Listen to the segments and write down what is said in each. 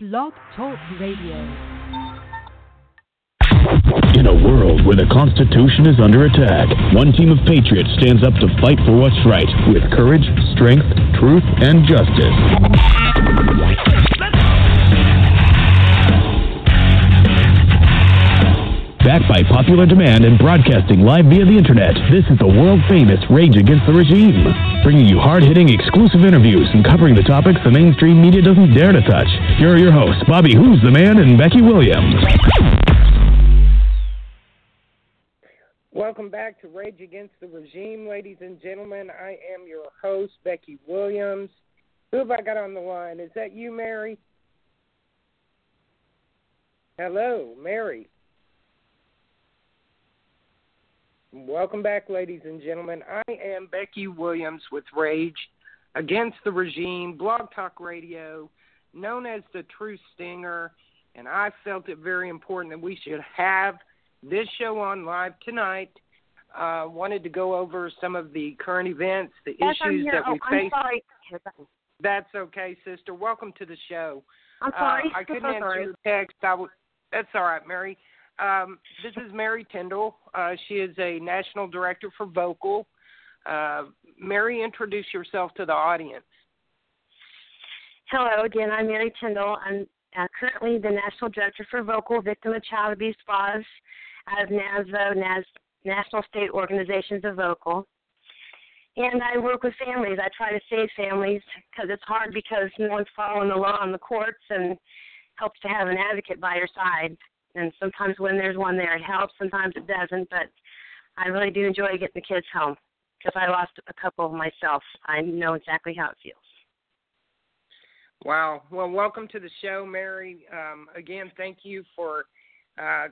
Blog Talk Radio. In a world where the Constitution is under attack, one team of patriots stands up to fight for what's right with courage, strength, truth, and justice. Backed by popular demand and broadcasting live via the internet, this is the world-famous Rage Against the Regime, bringing you hard-hitting exclusive interviews and covering the topics the mainstream media doesn't dare to touch. Here are your hosts, Bobby Who's the Man and Becky Williams. Welcome back to Rage Against the Regime, ladies and gentlemen. I am your host, Becky Williams. Who have I got on the line? Is that you, Mary? Hello, Mary. Welcome back, ladies and gentlemen. I am Becky Williams with Rage Against the Regime, Blog Talk Radio, known as the Truthstinger, and I felt it very important that we should have this show on live tonight. Wanted to go over some of the current events, the issues that we face. I'm sorry. That's okay, sister. Welcome to the show. I'm sorry. I couldn't answer your text. That's all right, Mary. This is Mary Tindall. She is a national director for VOCAL. Mary, introduce yourself to the audience. Hello again. I'm Mary Tindall. I'm currently the national director for VOCAL, Victim of Child Abuse Laws, out of NASVO, National State Organizations of VOCAL. And I work with families. I try to save families because it's hard because no one's following the law in the courts, and helps to have an advocate by your side. And sometimes when there's one there, it helps. Sometimes it doesn't. But I really do enjoy getting the kids home because I lost a couple myself. I know exactly how it feels. Wow. Well, welcome to the show, Mary. Again, thank you for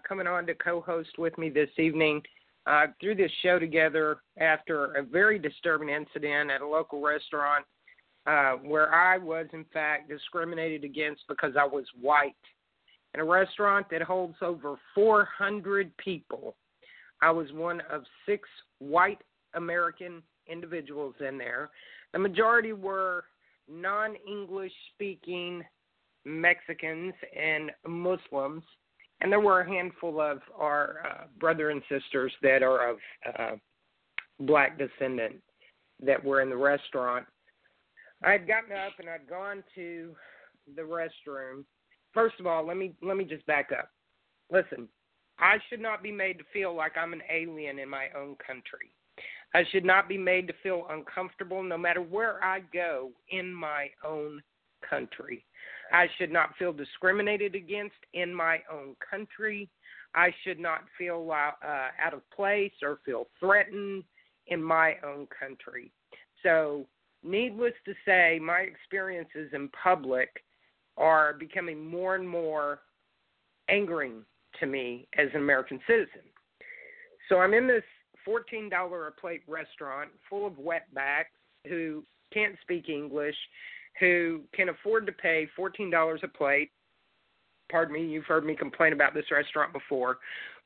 coming on to co-host with me this evening. Threw this show together after a very disturbing incident at a local restaurant where I was, in fact, discriminated against because I was white. In a restaurant that holds over 400 people, I was one of 6 white American individuals in there. The majority were non-English-speaking Mexicans and Muslims, and there were a handful of our brother and sisters that are of black descent that were in the restaurant. I had gotten up and I'd gone to the restroom. First of all, let me just back up. Listen, I should not be made to feel like I'm an alien in my own country. I should not be made to feel uncomfortable no matter where I go in my own country. I should not feel discriminated against in my own country. I should not feel out of place or feel threatened in my own country. So, needless to say, my experiences in public are becoming more and more angering to me as an American citizen. So I'm in this $14 a plate restaurant full of wetbacks who can't speak English, who can afford to pay $14 a plate. Pardon me, you've heard me complain about this restaurant before.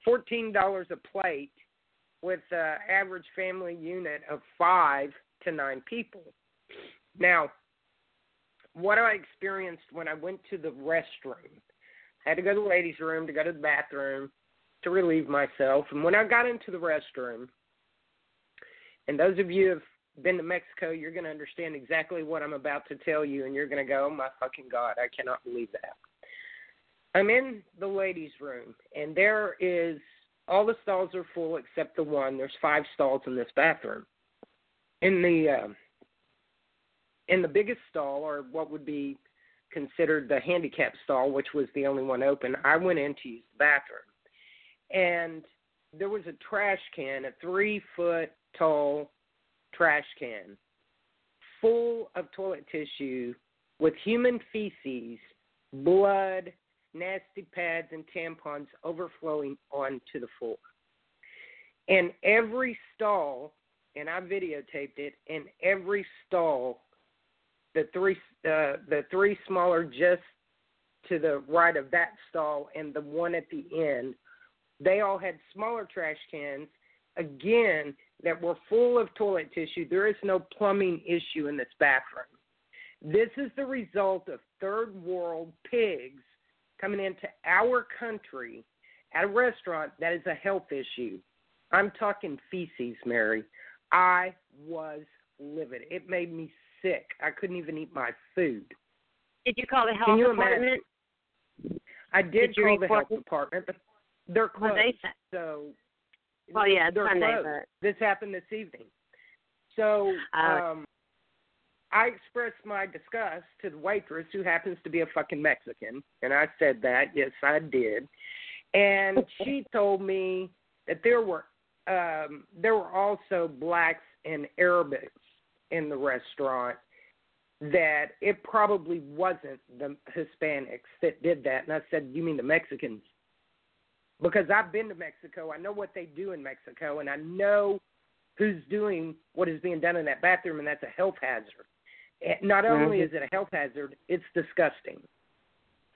$14 a plate with an average family unit of 5 to 9 people. Now, what I experienced when I went to the restroom, I had to go to the ladies' room to go to the bathroom, to relieve myself. And when I got into the restroom, and those of you who have been to Mexico, you're going to understand exactly what I'm about to tell you, and you're going to go, oh my fucking God, I cannot believe that. I'm in the ladies' room, and there is, all the stalls are full except the one. There's 5 stalls in this bathroom. In the biggest stall, or what would be considered the handicap stall, which was the only one open, I went in to use the bathroom. And there was a trash can, a 3-foot-tall trash can, full of toilet tissue with human feces, blood, nasty pads, and tampons overflowing onto the floor. And every stall, and I videotaped it, in every stall, the three smaller just to the right of that stall and the one at the end, they all had smaller trash cans, again, that were full of toilet tissue. There is no plumbing issue in this bathroom. This is the result of third world pigs coming into our country at a restaurant, that is a health issue. I'm talking feces, Mary. I was livid. It made me sick. I couldn't even eat my food. Did you call the health department? I did call the health department, but they're closed. So, well, yeah, they're closed. This happened this evening. So I expressed my disgust to the waitress, who happens to be a fucking Mexican, and I said that. Yes, I did. And she told me that there were also blacks and Arabics in the restaurant, that it probably wasn't the Hispanics that did that. And I said, you mean the Mexicans? Because I've been to Mexico. I know what they do in Mexico, and I know who's doing what is being done in that bathroom, and that's a health hazard. Not only is it a health hazard, it's disgusting.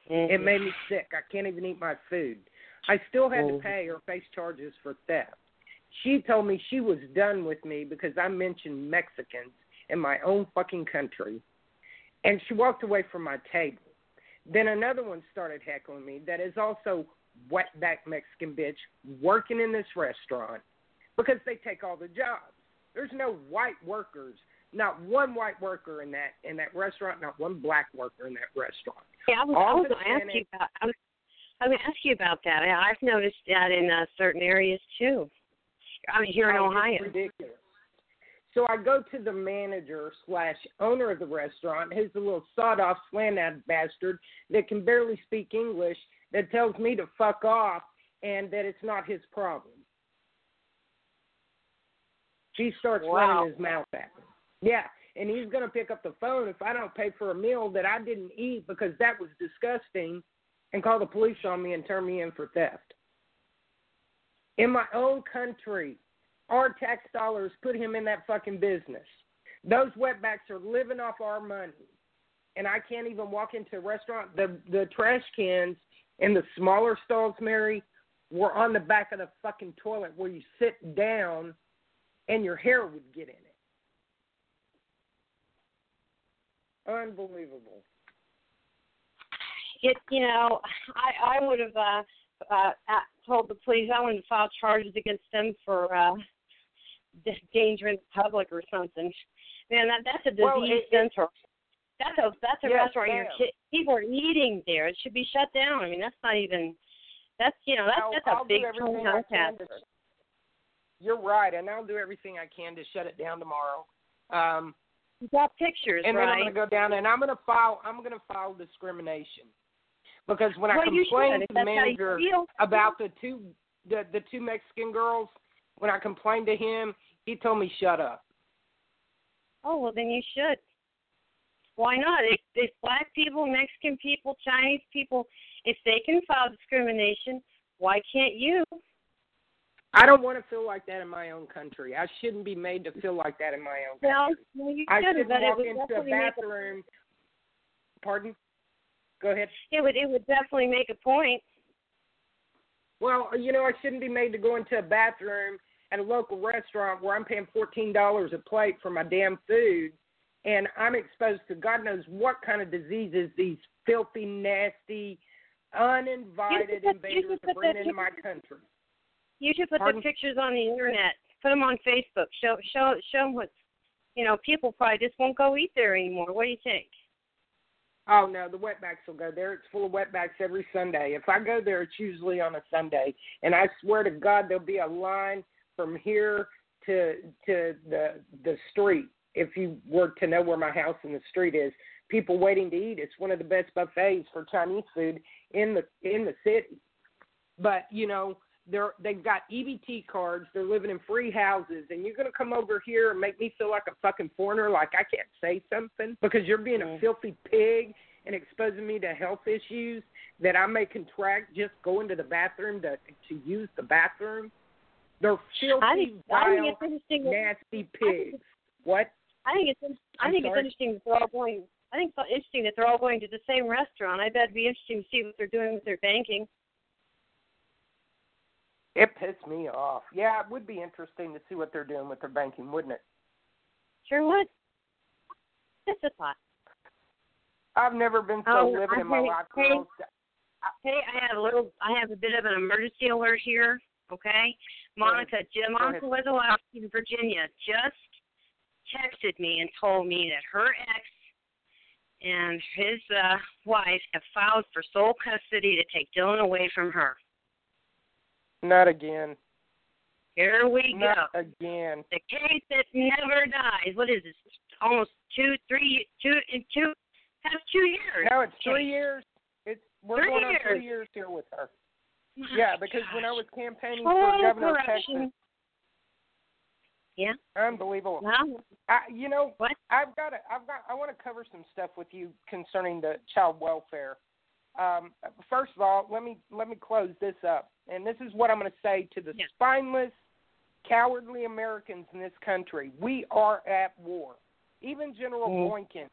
It made me sick. I can't even eat my food. I still had to pay or face charges for theft. She told me she was done with me because I mentioned Mexicans in my own fucking country, and she walked away from my table. Then another one started heckling me that is also wetback Mexican bitch working in this restaurant, because they take all the jobs. There's no white workers, not one white worker in that restaurant, not one black worker in that restaurant. Yeah, I was going to ask you about. I'm going to ask you about that. I've noticed that in certain areas too. I'm here in Ohio. It's ridiculous. So I go to the manager / owner of the restaurant, who's a little sawed-off, slant-eyed bastard that can barely speak English, that tells me to fuck off and that it's not his problem. He starts running his mouth at me. Yeah, and he's going to pick up the phone if I don't pay for a meal that I didn't eat because that was disgusting, and call the police on me and turn me in for theft. In my own country, our tax dollars put him in that fucking business. Those wetbacks are living off our money. And I can't even walk into a restaurant. The trash cans in the smaller stalls, Mary, were on the back of the fucking toilet where you sit down and your hair would get in it. Unbelievable. I would have told the police I wanted to file charges against them for endangering the public or something. Man, that's a disease center. That's a restaurant. People are eating there. It should be shut down. I mean, that's not even. That's a big hazard. You're right, and I'll do everything I can to shut it down tomorrow. You got pictures, and right? And then I'm going to go down and I'm going to file discrimination. Because when I complained to the manager about the two Mexican girls, when I complained to him, he told me shut up. Oh, well, then you should. Why not? If black people, Mexican people, Chinese people, if they can file discrimination, why can't you? I don't want to feel like that in my own country. I shouldn't be made to feel like that in my own country. No, you shouldn't. I should walk into a bathroom. Pardon? Go ahead. It would definitely make a point. Well, I shouldn't be made to go into a bathroom at a local restaurant where I'm paying $14 a plate for my damn food, and I'm exposed to God knows what kind of diseases these filthy, nasty, uninvited invaders are bringing into my country. You should put the pictures on the internet. Put them on Facebook. Show them what, people probably just won't go eat there anymore. What do you think? Oh, no, the wetbacks will go there. It's full of wetbacks every Sunday. If I go there, it's usually on a Sunday. And I swear to God, there'll be a line from here to the street. If you were to know where my house and the street is, people waiting to eat. It's one of the best buffets for Chinese food in the city. But, they've got EBT cards. They're living in free houses. And you're going to come over here and make me feel like a fucking foreigner, like I can't say something because you're being a filthy pig and exposing me to health issues that I may contract just going to the bathroom to use the bathroom. They're filthy, vile, nasty pigs. What? I think it's interesting that they're all going to the same restaurant. I bet it'd be interesting to see what they're doing with their banking. It pissed me off. Yeah, it would be interesting to see what they're doing with their banking, wouldn't it? Sure would. Just a thought. I've never been so livid in my life. Hey, I have a bit of an emergency alert here. Okay, Monica Weselowski in Virginia just texted me and told me that her ex and his wife have filed for sole custody to take Dylan away from her. Not again. Here we go. Not again. The case that never dies. What is this? Almost two. That's 2 years. No, it's 3 years. We're going on 3 years here with her. Yeah, because when I was campaigning for governor of Texas. Yeah. Unbelievable. Wow. What? I want to cover some stuff with you concerning the child welfare. First of all, let me close this up. And this is what I'm going to say to the spineless, cowardly Americans in this country. We are at war. Even General Boykin,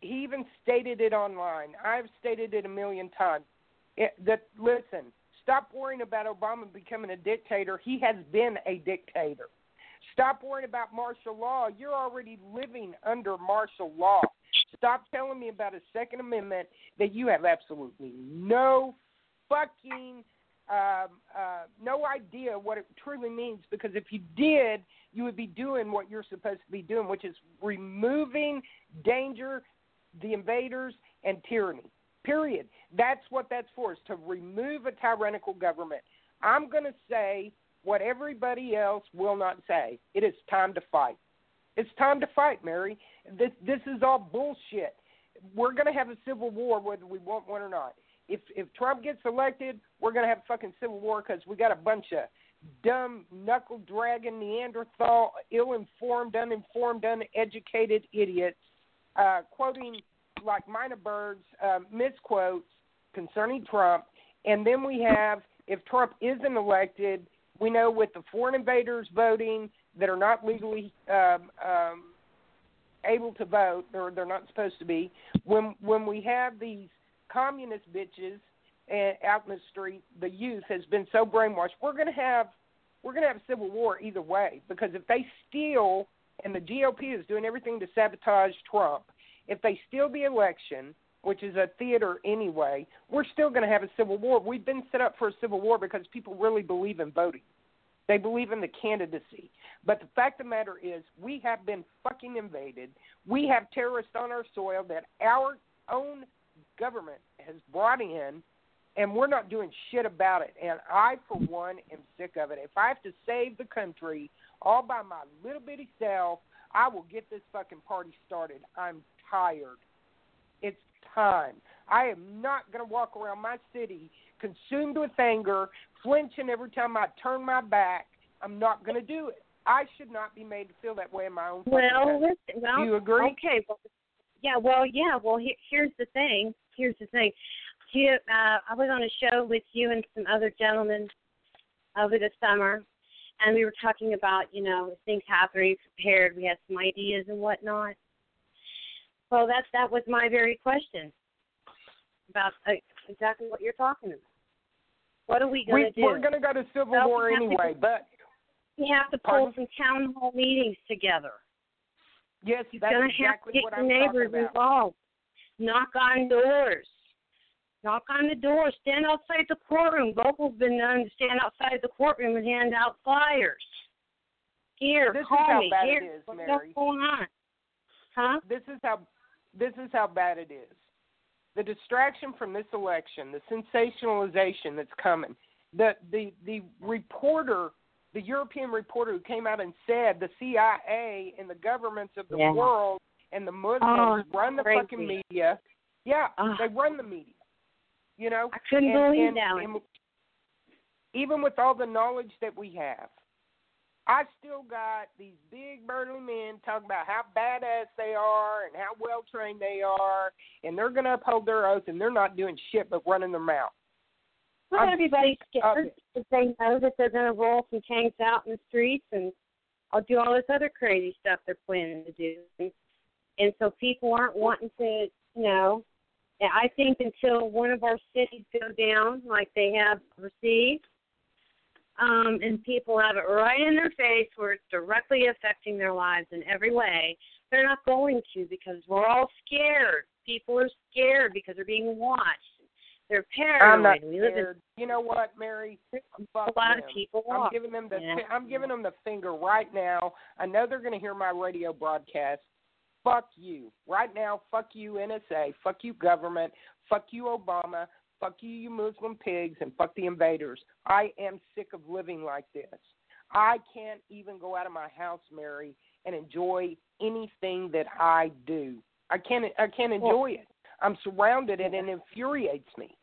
he even stated it online. I've stated it a million times. Listen, stop worrying about Obama becoming a dictator. He has been a dictator. Stop worrying about martial law. You're already living under martial law. Stop telling me about a Second Amendment that you have absolutely no fucking no idea what it truly means, because if you did, you would be doing what you're supposed to be doing, which is removing danger, the invaders, and tyranny, period. That's what that's for, is to remove a tyrannical government. I'm going to say what everybody else will not say. It is time to fight. It's time to fight, Mary. This is all bullshit. We're going to have a civil war whether we want one or not. If Trump gets elected, we're going to have a fucking civil war because we got a bunch of dumb, knuckle-dragging, Neanderthal, uninformed, uneducated idiots quoting like minor birds, misquotes concerning Trump. And then we have, if Trump isn't elected, we know with the foreign invaders voting that are not legally able to vote, or they're not supposed to be, when we have these communist bitches out in the street, the youth has been so brainwashed, we're going to have a civil war either way, because if they steal, and the GOP is doing everything to sabotage Trump, if they steal the election, which is a theater anyway, we're still going to have a civil war. We've been set up for a civil war because people really believe in voting. They believe in the candidacy. But the fact of the matter is, we have been fucking invaded. We have terrorists on our soil that our own government has brought in, and we're not doing shit about it. And I, for one, am sick of it. If I have to save the country all by my little bitty self, I will get this fucking party started. I'm tired. It's time. I am not going to walk around my city consumed with anger, flinching every time I turn my back. I'm not going to do it. I should not be made to feel that way in my own country. Well, do you agree? Okay. Well, here's the thing. I was on a show with you and some other gentlemen over the summer, and we were talking about, things happening, prepared. We had some ideas and whatnot. Well, that was my very question about exactly what you're talking about. What are we going to do? We're going to go to civil war anyway, but we have to pull some town hall meetings together. Yes, that's exactly what I'm talking about. You're going to have to get your neighbors involved. Knock on the door, stand outside the courtroom. Vocal's been known to stand outside the courtroom and hand out flyers. Here, call me. Here, what's going on? Huh? This is how bad it is. The distraction from this election, the sensationalization that's coming, the reporter, the European reporter who came out and said the CIA and the governments of the world and the Muslims run the fucking media. Yeah, they run the media. I couldn't believe that. Even with all the knowledge that we have, I still got these big burly men talking about how badass they are and how well trained they are, and they're going to uphold their oath, and they're not doing shit but running their mouth. Well, everybody's scared because they know that they're going to roll some tanks out in the streets and do all this other crazy stuff they're planning to do, and so people aren't wanting to, And I think until one of our cities go down like they have received, and people have it right in their face where it's directly affecting their lives in every way, they're not going to, because we're all scared. people are scared because they're being watched. They're paranoid. I'm not scared. You know what, Mary? A lot of people are. I'm giving them the finger right now. I know they're going to hear my radio broadcast. Fuck you. Right now, fuck you, NSA. Fuck you, government. Fuck you, Obama. Fuck you, you Muslim pigs, and fuck the invaders. I am sick of living like this. I can't even go out of my house, Mary, and enjoy anything that I do. I can't enjoy it. I'm surrounded, and it infuriates me.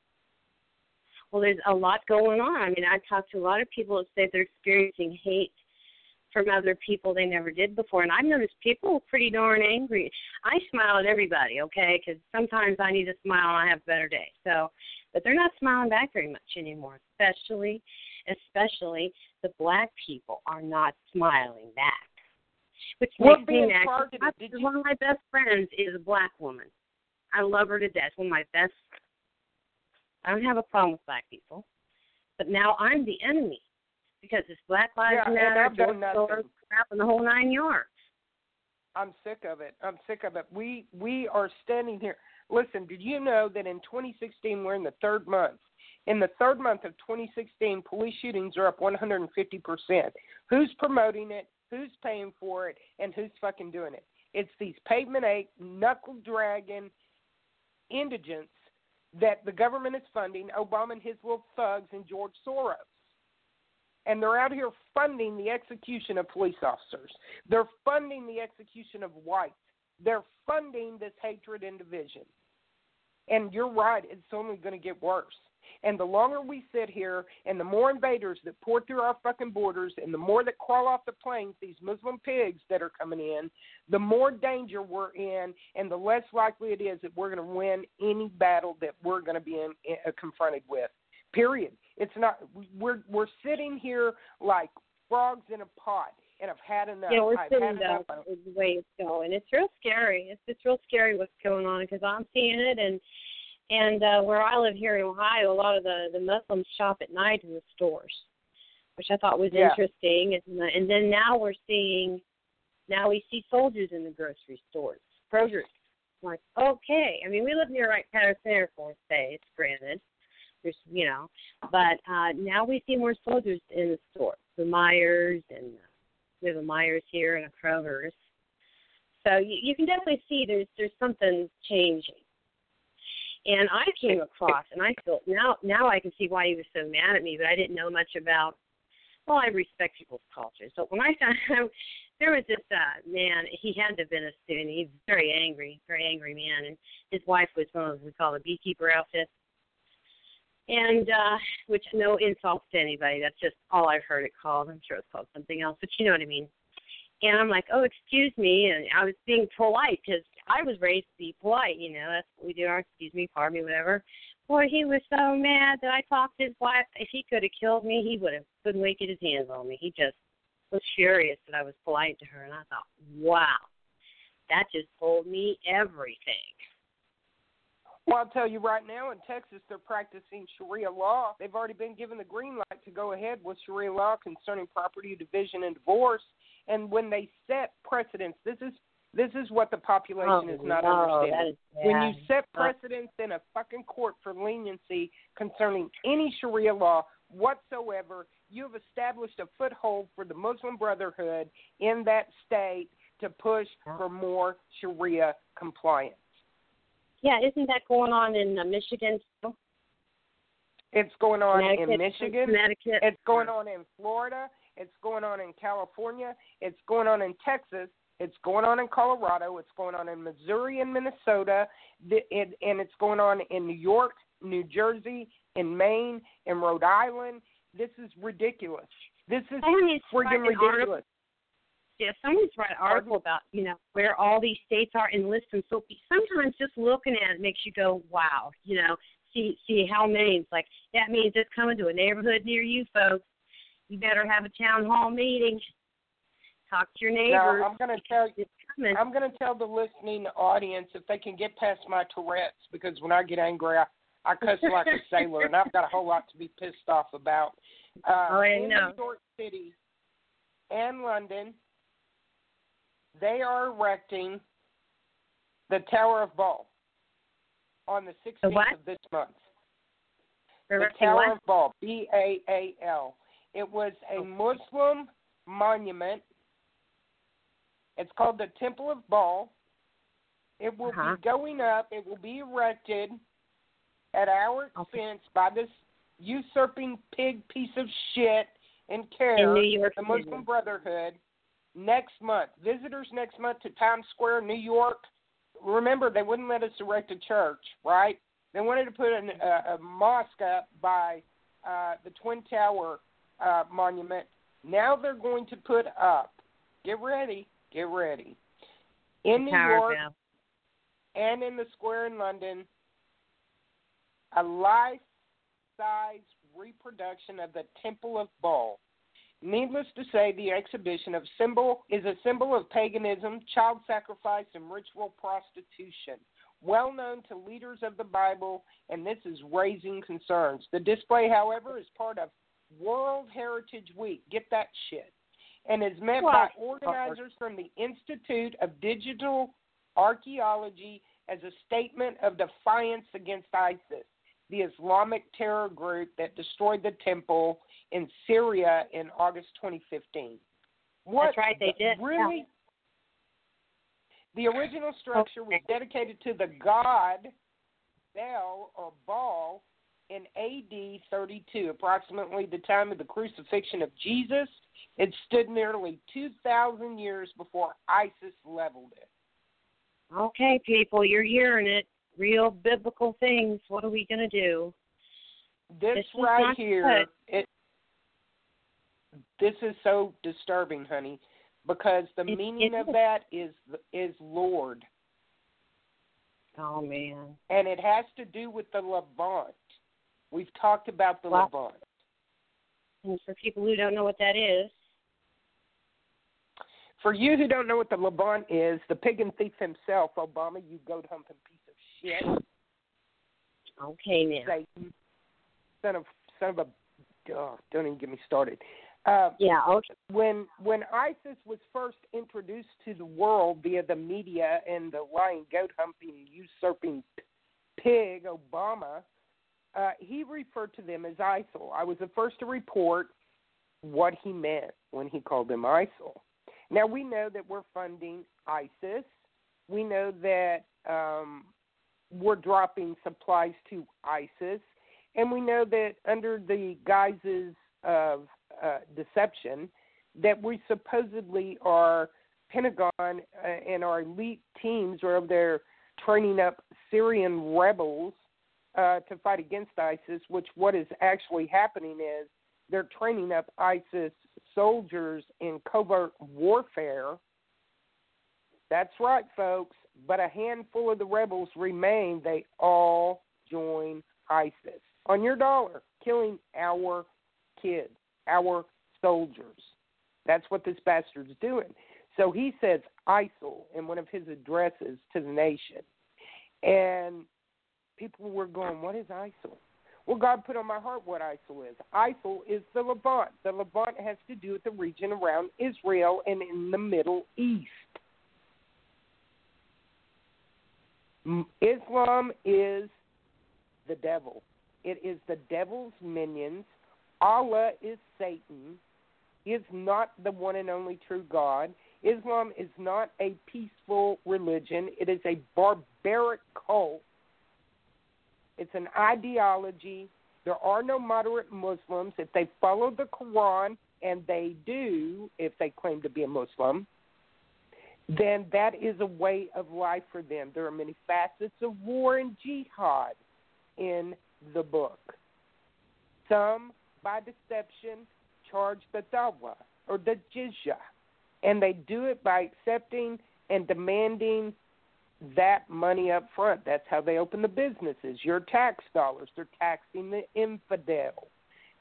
Well, there's a lot going on. I mean, I talk to a lot of people that say they're experiencing hate from other people they never did before, and I've noticed people are pretty darn angry. I smile at everybody, okay, because sometimes I need to smile and I have a better day. So, but they're not smiling back very much anymore, especially the black people are not smiling back, which makes me mad. One of my best friends is a black woman. I love her to death. One of my best. I don't have a problem with black people, but now I'm the enemy because it's Black Lives Matter, George Floyd, crap, and the whole nine yards. I'm sick of it. We are standing here. Listen, did you know that in 2016 we're in the third month? In the third month of 2016, police shootings are up 150%. Who's promoting it? Who's paying for it? And who's fucking doing it? It's these pavement ape, knuckle-dragging indigents that the government is funding, Obama and his little thugs, and George Soros. And they're out here funding the execution of police officers. They're funding the execution of whites. They're funding this hatred and division. And you're right, it's only going to get worse. And the longer we sit here and the more invaders that pour through our fucking borders and the more that crawl off the planes, these Muslim pigs that are coming in, the more danger we're in and the less likely it is that we're going to win any battle that we're going to be confronted with, period. It's not – we're sitting here like frogs in a pot, and I've had enough. Yeah, we're sitting down is the way it's going. It's real scary. It's real scary what's going on because I'm seeing it, and where I live here in Ohio, a lot of the Muslims shop at night in the stores, which I thought was interesting. And then now we see soldiers in the grocery stores, produce. I'm like, okay. I mean, we live near Wright-Patterson Air Force Base, granted. There's, you know, but now we see more soldiers in the stores, the Myers, and we have a Myers here and a Kroger's. So you can definitely see there's something changing. And I came across, and I feel now I can see why he was so mad at me, but I didn't know much about. Well, I respect people's cultures, but when I found out, there was this man. He had to have been a student. He's very angry man, and his wife was one of we call the beekeeper outfit. And which no insults to anybody. That's just all I've heard it called. I'm sure it's called something else, but you know what I mean. And I'm like, oh, excuse me. And I was being polite because I was raised to be polite. You know, that's what we do. Our excuse me, pardon me, whatever. Boy, he was so mad that I talked to his wife. If he could have killed me, he would have. Couldn't wait to get his hands on me. He just was furious that I was polite to her. And I thought, wow, that just told me everything. Well, I'll tell you right now, in Texas, they're practicing Sharia law. They've already been given the green light to go ahead with Sharia law concerning property division and divorce. And when they set precedents, this is what the population is not understanding. When you set precedents in a fucking court for leniency concerning any Sharia law whatsoever, you have established a foothold for the Muslim Brotherhood in that state to push for more Sharia compliance. Yeah, isn't that going on in Michigan? It's going on in Michigan. Connecticut. It's going on in Florida. It's going on in California. It's going on in Texas. It's going on in Colorado. It's going on in Missouri and Minnesota. And it's going on in New York, New Jersey, in Maine, in Rhode Island. This is ridiculous. This is freaking ridiculous. Yeah, someone's write an article about, you know, where all these states are and list them. So sometimes just looking at it makes you go, wow, you know, see how many. It's like, that means it's coming to a neighborhood near you, folks. You better have a town hall meeting. Talk to your neighbors. Now, I'm going to tell the listening audience if they can get past my Tourette's, because when I get angry, I cuss like a sailor, and I've got a whole lot to be pissed off about. New York City and London, they are erecting the Tower of Baal. on the 16th of this month. The Tower of Baal, B-A-A-L. It was a Muslim monument. It's called the Temple of Baal. It will be going up. It will be erected at our expense by this usurping pig piece of shit in Cairo, the Muslim Brotherhood, next month. Visitors next month to Times Square, New York. Remember, they wouldn't let us erect a church, right? They wanted to put a mosque up by the Twin Tower monument. Now they're going to put up, get ready, in New York and in the square in London, a life-size reproduction of the Temple of Baal. Needless to say, the exhibition is a symbol of paganism, child sacrifice, and ritual prostitution. Well known to leaders of the Bible, and this is raising concerns. The display, however, is part of World Heritage Week. Get that shit. And is meant by organizers from the Institute of Digital Archaeology as a statement of defiance against ISIS, the Islamic terror group that destroyed the temple in Syria in August 2015. That's right, they did. Really? Yeah. The original structure was dedicated to the god Baal, or Baal, in AD 32, approximately the time of the crucifixion of Jesus. It stood nearly 2,000 years before ISIS leveled it. Okay, people, you're hearing it. Real biblical things. What are we going to do? This right here, this is so disturbing, honey, because the meaning of that is Lord. Oh, man. And it has to do with the Levant. We've talked about the Levant. And for people who don't know what that is. For you who don't know what the Levant is, the pig and thief himself, Obama, you goat-humping piece of shit. Okay, now. Satan. Son of a... Oh, don't even get me started. Okay. When ISIS was first introduced to the world via the media and the lying, goat-humping, usurping pig, Obama, he referred to them as ISIL. I was the first to report what he meant when he called them ISIL. Now, we know that we're funding ISIS. We know that we're dropping supplies to ISIS. And we know that under the guises of deception that we supposedly are Pentagon and our elite teams are over there training up Syrian rebels to fight against ISIS, which what is actually happening is they're training up ISIS soldiers in covert warfare. That's right, folks. But a handful of the rebels remain. They all join ISIS. On your dollar, killing our kids, our soldiers. That's what this bastard's doing. So he says ISIL in one of his addresses to the nation. And people were going, what is ISIL? Well, God put on my heart what ISIL is. ISIL is the Levant. The Levant has to do with the region around Israel and in the Middle East. Islam is the devil. It is the devil's minions. Allah is Satan. He is not the one and only true God. Islam is not a peaceful religion. It is a barbaric cult. It's an ideology. There are no moderate Muslims. If they follow the Quran, and they do, if they claim to be a Muslim, then that is a way of life for them. There are many facets of war and jihad in the book. Some, by deception, charge the dawah or the jizya, and they do it by accepting and demanding that money up front. That's how they open the businesses. Your tax dollars, they're taxing the infidel.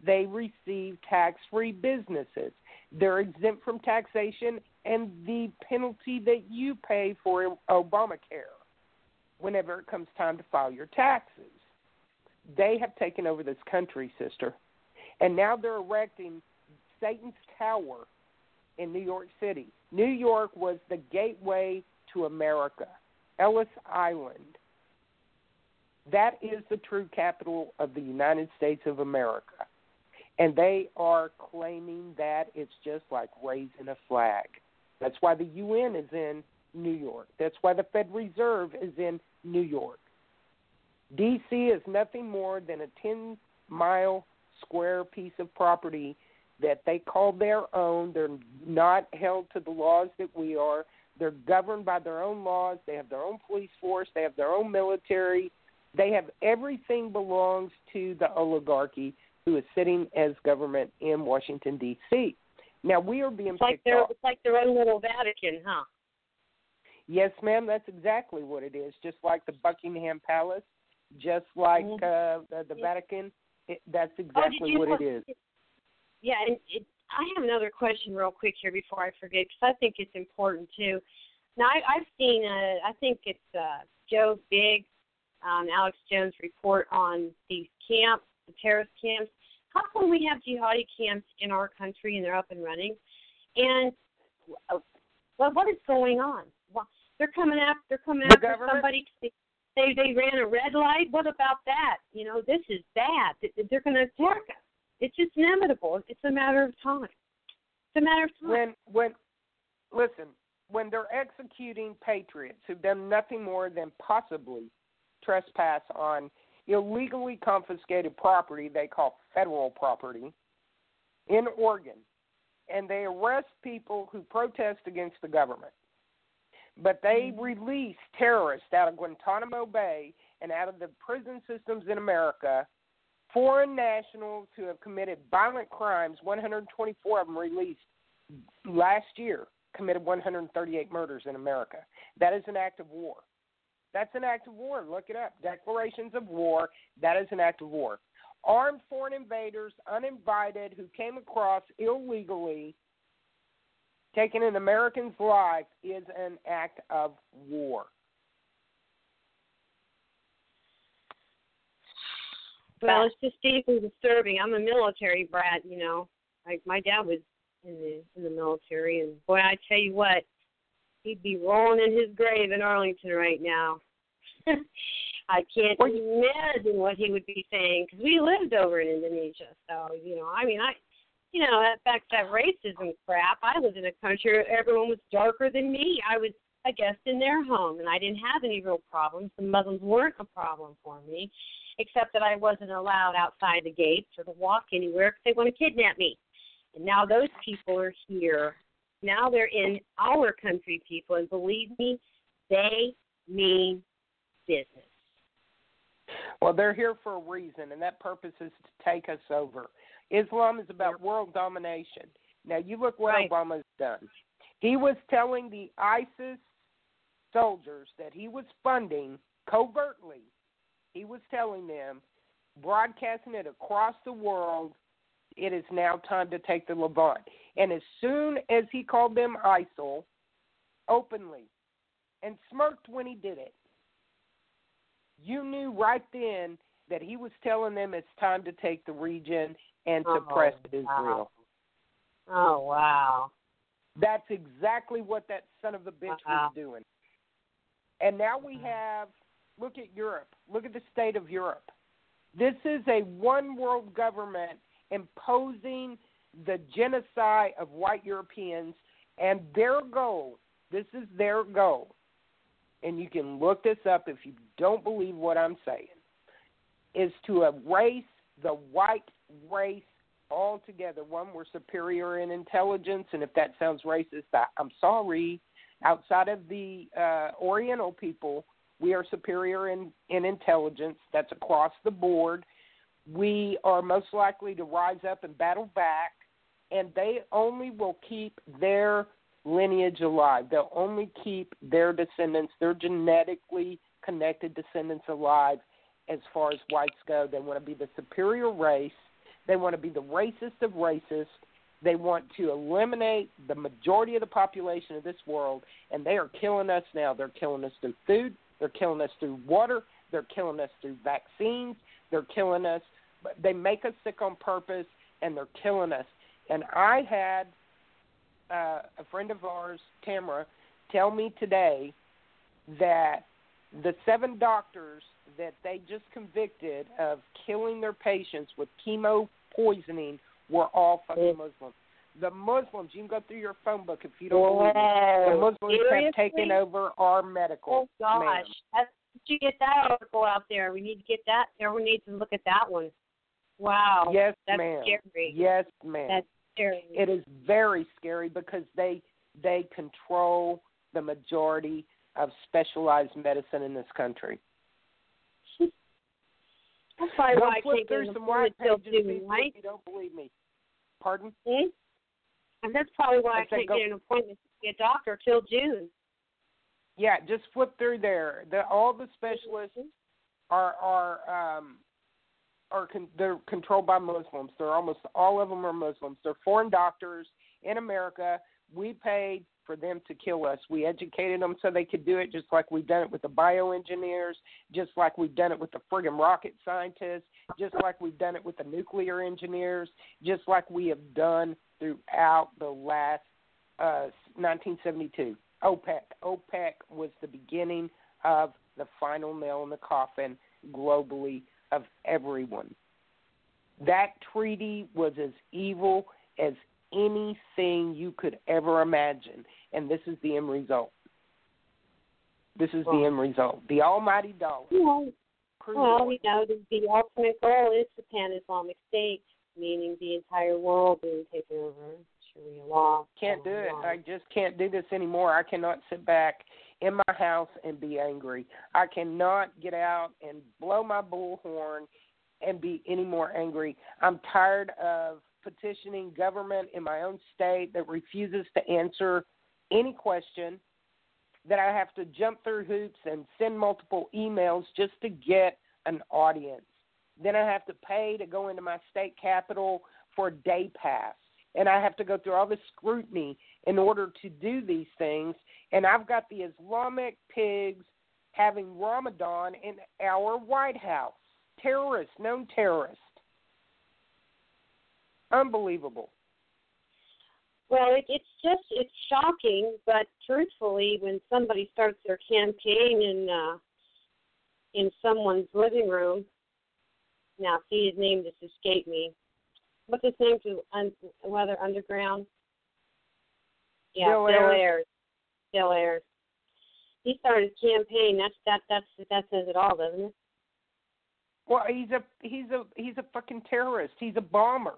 They receive tax-free businesses. They're exempt from taxation and the penalty that you pay for Obamacare whenever it comes time to file your taxes. They have taken over this country, sister, and now they're erecting Satan's Tower in New York City. New York was the gateway to America. Ellis Island. That is the true capital of the United States of America. And they are claiming that it's just like raising a flag. That's why the UN is in New York. That's why the Fed Reserve is in New York. D.C. is nothing more than a 10-mile square piece of property that they call their own. They're not held to the laws that we are. They're governed by their own laws. They have their own police force. They have their own military. They have everything belongs to the oligarchy who is sitting as government in Washington, D.C. Now, we are being picked off. It's like their own little Vatican, huh? Yes, ma'am, that's exactly what it is, just like the Buckingham Palace, just like the Vatican. That's exactly what it is. Yeah, and I have another question real quick here before I forget, because I think it's important, too. Now, I've seen, I think it's Joe Big, Alex Jones' report on these camps, the terrorist camps. How come we have jihadi camps in our country and they're up and running? And well, what is going on? Well, they're coming after somebody. They ran a red light. What about that? You know, this is bad. They're going to attack us. It's just inevitable. It's a matter of time. When they're executing patriots who've done nothing more than possibly trespass on illegally confiscated property they call federal property in Oregon, and they arrest people who protest against the government. But they release terrorists out of Guantanamo Bay and out of the prison systems in America, foreign nationals who have committed violent crimes, 124 of them released last year, committed 138 murders in America. That is an act of war. That's an act of war. Look it up. Declarations of war, that is an act of war. Armed foreign invaders, uninvited, who came across illegally, taking an American's life is an act of war. Well, it's just deeply disturbing. I'm a military brat, you know. Like my dad was in the military, and boy, I tell you what, he'd be rolling in his grave in Arlington right now. I can't imagine what he would be saying, because we lived over in Indonesia. So, you know, I mean, back to that racism crap, I lived in a country where everyone was darker than me. I was a guest in their home, and I didn't have any real problems. The Muslims weren't a problem for me, except that I wasn't allowed outside the gates or to walk anywhere because they want to kidnap me. And now those people are here. Now they're in our country, people, and believe me, they mean business. Well, they're here for a reason, and that purpose is to take us over. Islam is about world domination. Now, you look what Obama's done. He was telling the ISIS soldiers that he was funding covertly. He was telling them, broadcasting it across the world, it is now time to take the Levant. And as soon as he called them ISIL, openly, and smirked when he did it, you knew right then that he was telling them it's time to take the region and suppress Israel. Oh, wow. That's exactly what that son of a bitch was doing. And now we have, look at Europe. Look at the state of Europe. This is a one-world government imposing the genocide of white Europeans, and their goal, this is their goal, and you can look this up if you don't believe what I'm saying, is to erase the white race altogether. One, we're superior in intelligence, and if that sounds racist, I'm sorry. Outside of the Oriental people, we are superior in intelligence. That's across the board. We are most likely to rise up and battle back, and they only will keep their lineage alive. They'll only keep their descendants, their genetically connected descendants alive as far as whites go. They want to be the superior race. They want to be the racist of racists. They want to eliminate the majority of the population of this world, and they are killing us now. They're killing us through food. They're killing us through water. They're killing us through vaccines. They're killing us. They make us sick on purpose, and they're killing us. And I had a friend of ours, Tamara, tell me today that the 7 doctors that they just convicted of killing their patients with chemo poisoning were all fucking Muslims. The Muslims, you can go through your phone book if you don't believe me. The Muslims have taken over our medical. Oh, gosh. You get that article out there. We need to get that. Everyone needs to look at that one. Wow. Yes, that's ma'am. Scary. Yes, ma'am. That's scary. It is very scary because they control the majority of specialized medicine in this country. That's probably why I can't get some white pages if you don't believe me. Pardon? Mm-hmm. And that's probably why I can't get an appointment to see a doctor till June. Yeah, just flip through there. All the specialists they're controlled by Muslims. They're almost all of them are Muslims. They're foreign doctors in America. We paid for them to kill us. We educated them so they could do it, just like we've done it with the bioengineers, just like we've done it with the friggin' rocket scientists, just like we've done it with the nuclear engineers, just like we have done throughout the last 1972. OPEC. OPEC was the beginning of the final nail in the coffin globally of everyone. That treaty was as evil as anything you could ever imagine, and this is the end result. This is the end result. The almighty dollar. Well, the ultimate goal is the pan-Islamic state, meaning the entire world being taken over. Sharia law. Can't do it. I just can't do this anymore. I cannot sit back in my house and be angry. I cannot get out and blow my bullhorn and be any more angry. I'm tired of petitioning government in my own state that refuses to answer any question, that I have to jump through hoops and send multiple emails just to get an audience. Then I have to pay to go into my state capitol for a day pass. And I have to go through all this scrutiny in order to do these things. And I've got the Islamic pigs having Ramadan in our White House. Terrorists, known terrorists. Unbelievable. Well, it's shocking, but truthfully, when somebody starts their campaign in someone's living room, now see his name just escaped me. What's his name? Weather Underground. Yeah, Bill Ayers. Bill Ayers. He started his campaign. That says it all, doesn't it? Well, he's a fucking terrorist. He's a bomber.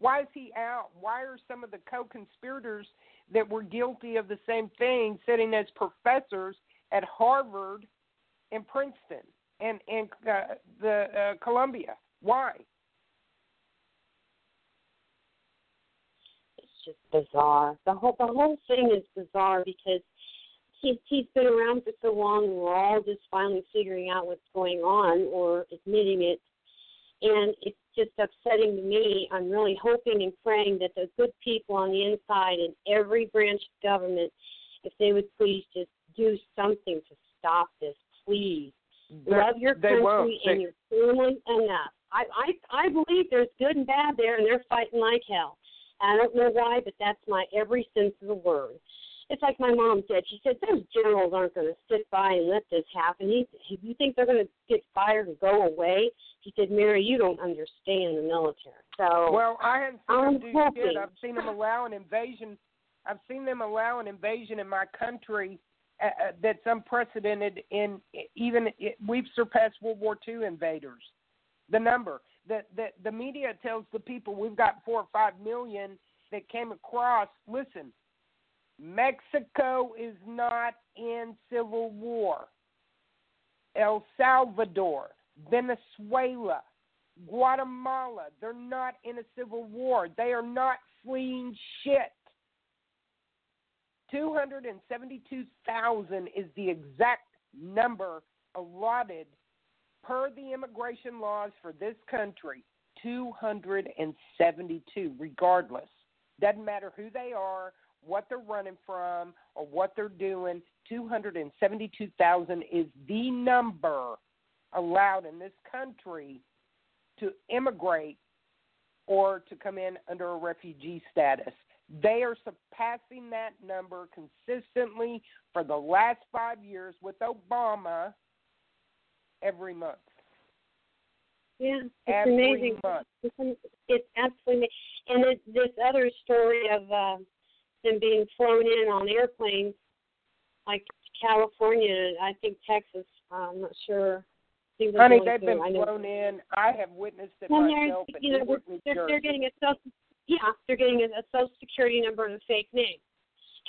Why is he out? Why are some of the co-conspirators that were guilty of the same thing sitting as professors at Harvard and Princeton and Columbia? Why? It's just bizarre. The whole thing is bizarre because he's been around for so long and we're all just finally figuring out what's going on or admitting it. And it's just upsetting to me. I'm really hoping and praying that the good people on the inside in every branch of government, if they would please just do something to stop this, please. Love your country and your family enough. I believe there's good and bad there, and they're fighting like hell. I don't know why, but that's my every sense of the word. It's like my mom said. She said, those generals aren't going to sit by and let this happen. You think they're going to get fired and go away? She said, Mary, you don't understand the military. So well, I haven't seen them do shit. I've seen them allow an invasion. I've seen them allow an invasion in my country that's unprecedented. We've surpassed World War II invaders. The number. The media tells the people we've got 4 or 5 million that came across. Listen. Mexico is not in civil war. El Salvador, Venezuela, Guatemala, they're not in a civil war. They are not fleeing shit. 272,000 is the exact number allotted per the immigration laws for this country. 272, regardless. Doesn't matter who they are, what they're running from, or what they're doing, 272,000 is the number allowed in this country to immigrate or to come in under a refugee status. They are surpassing that number consistently for the last 5 years with Obama every month. Yeah, it's every amazing. Month. It's absolutely amazing. And this other story of them being flown in on airplanes, like California, I think Texas, I'm not sure. Honey, they've been flown in. I have witnessed it myself. You know, they're getting a social, they're getting a social security number and a fake name,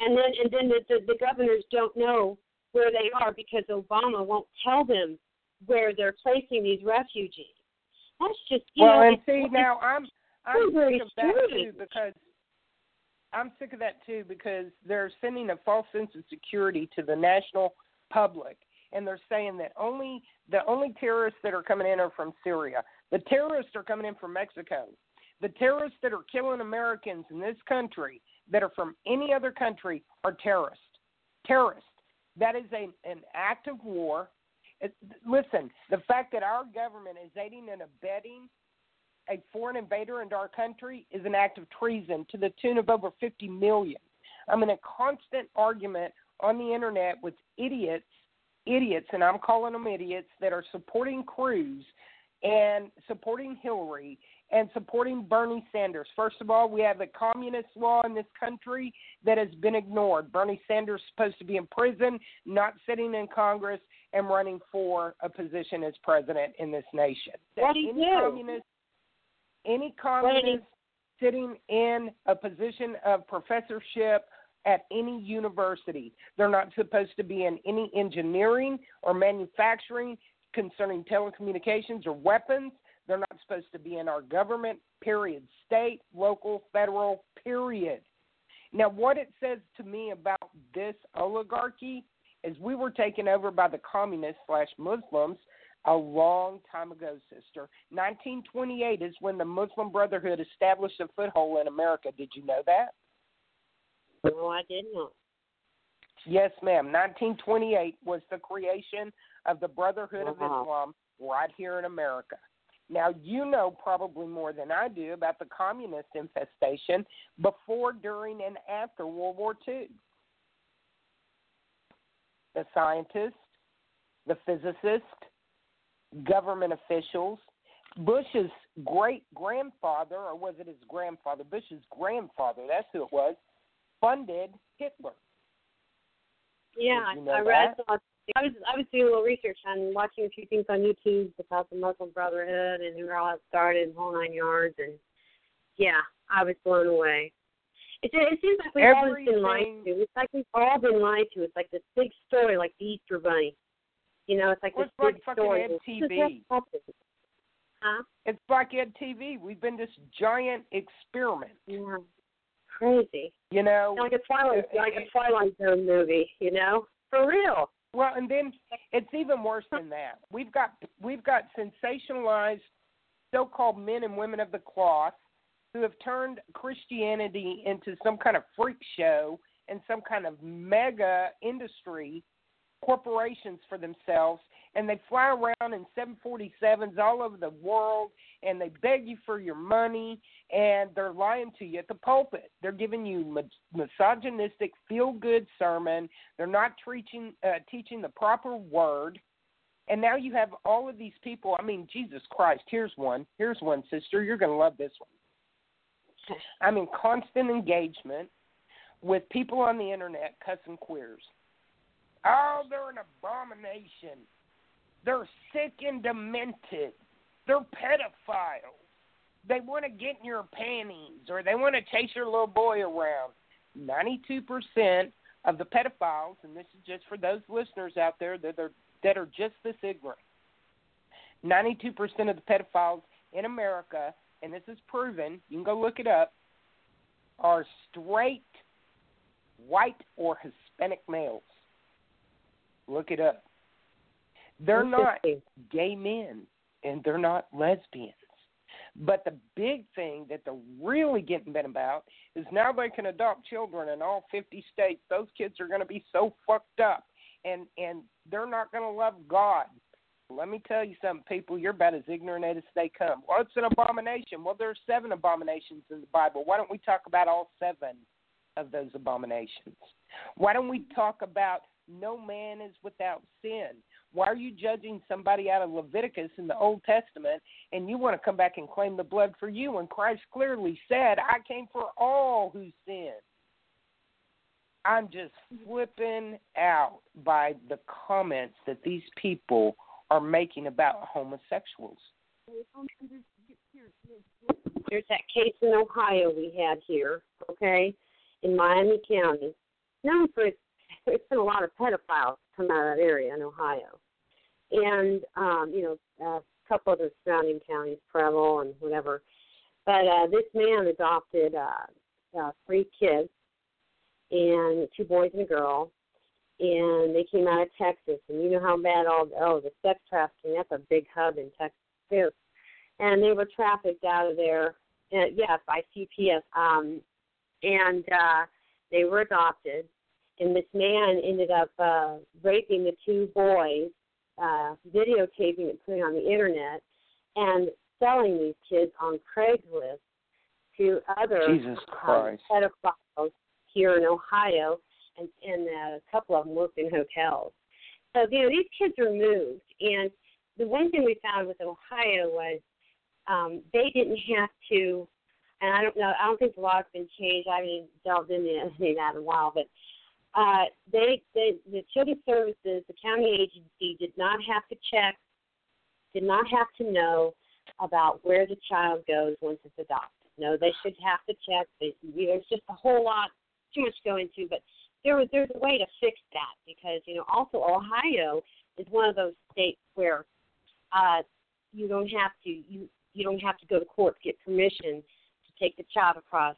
and then the governors don't know where they are because Obama won't tell them where they're placing these refugees. That's just I'm sick of that too because they're sending a false sense of security to the national public. And they're saying that the only terrorists that are coming in are from Syria. The terrorists are coming in from Mexico. The terrorists that are killing Americans in this country that are from any other country are terrorists. Terrorists. That is an act of war. Listen, the fact that our government is aiding and abetting a foreign invader into our country is an act of treason to the tune of over 50 million. I'm in a constant argument on the internet with idiots, and I'm calling them idiots, that are supporting Cruz and supporting Hillary and supporting Bernie Sanders. First of all, we have a communist law in this country that has been ignored. Bernie Sanders is supposed to be in prison, not sitting in Congress, and running for a position as president in this nation. What do you do? Any communist sitting in a position of professorship at any university. They're not supposed to be in any engineering or manufacturing concerning telecommunications or weapons. They're not supposed to be in our government, period. State, local, federal, period. Now, what it says to me about this oligarchy is we were taken over by the communists/Muslims a long time ago, sister. 1928 is when the Muslim Brotherhood established a foothold in America. Did you know that? No, I did not. Yes, ma'am. 1928 was the creation of the Brotherhood of Islam right here in America. Now, you know probably more than I do about the communist infestation before, during, and after World War II. The scientists, the physicists, government officials, Bush's great-grandfather, or was it his grandfather? Bush's grandfather, that's who it was, funded Hitler. Yeah, you know I was doing a little research and watching a few things on YouTube about the Muslim Brotherhood and where all it started and the whole 9 yards, and yeah, I was blown away. It seems like we've always been lied to. It's like we've all been lied to. It's like this big story, like the Easter Bunny. You know, it's like this big story. MTV. Huh? It's like MTV. We've been this giant experiment. Yeah. Crazy. You know, like a Twilight Zone movie, you know? For real. Well, and then it's even worse than that. We've got sensationalized so-called men and women of the cloth who have turned Christianity into some kind of freak show and some kind of mega industry corporations for themselves, and they fly around in 747s all over the world, and they beg you for your money, and they're lying to you at the pulpit. They're giving you misogynistic, feel-good sermon. They're not teaching the proper word, and now you have all of these people. I mean, Jesus Christ, here's one, sister. You're going to love this one. I'm in constant engagement with people on the internet cussing queers. Oh, they're an abomination. They're sick and demented. They're pedophiles. They want to get in your panties, or they want to chase your little boy around. 92% of the pedophiles, and this is just for those listeners out there that are just this ignorant, 92% of the pedophiles in America, and this is proven, you can go look it up, are straight, white, or Hispanic males. Look it up. They're not gay men, and they're not lesbians. But the big thing that they're really getting bent about is now they can adopt children in all 50 states. Those kids are going to be so fucked up, and they're not going to love God. Let me tell you something, people. You're about as ignorant as they come. Well, it's an abomination. Well, there are 7 abominations in the Bible. Why don't we talk about all 7 of those abominations? Why don't we talk about no man is without sin? Why are you judging somebody out of Leviticus in the Old Testament and you want to come back and claim the blood for you when Christ clearly said, I came for all who sin? I'm just flipping out by the comments that these people are making about homosexuals. There's that case in Ohio we had here, okay, in Miami County. Known for it's been a lot of pedophiles come out of that area in Ohio. And, a couple of the surrounding counties, Preble and whatever. But this man adopted three kids, and two boys and a girl, and they came out of Texas. And you know how bad the sex trafficking, that's a big hub in Texas, too. And they were trafficked out of there, by CPS. They were adopted. And this man ended up raping the two boys, videotaping it, putting it on the Internet, and selling these kids on Craigslist to other pedophiles here in Ohio, and a couple of them worked in hotels. So, these kids are moved. And the one thing we found with Ohio was they didn't have to, and I don't think the law's been changed. I haven't delved into that in a while, but the Children's Services, the county agency, did not have to check, did not have to know about where the child goes once it's adopted. No, they should have to check. There's just a whole lot, too much to go into, but there's a way to fix that because, also Ohio is one of those states where you don't have to go to court to get permission to take the child across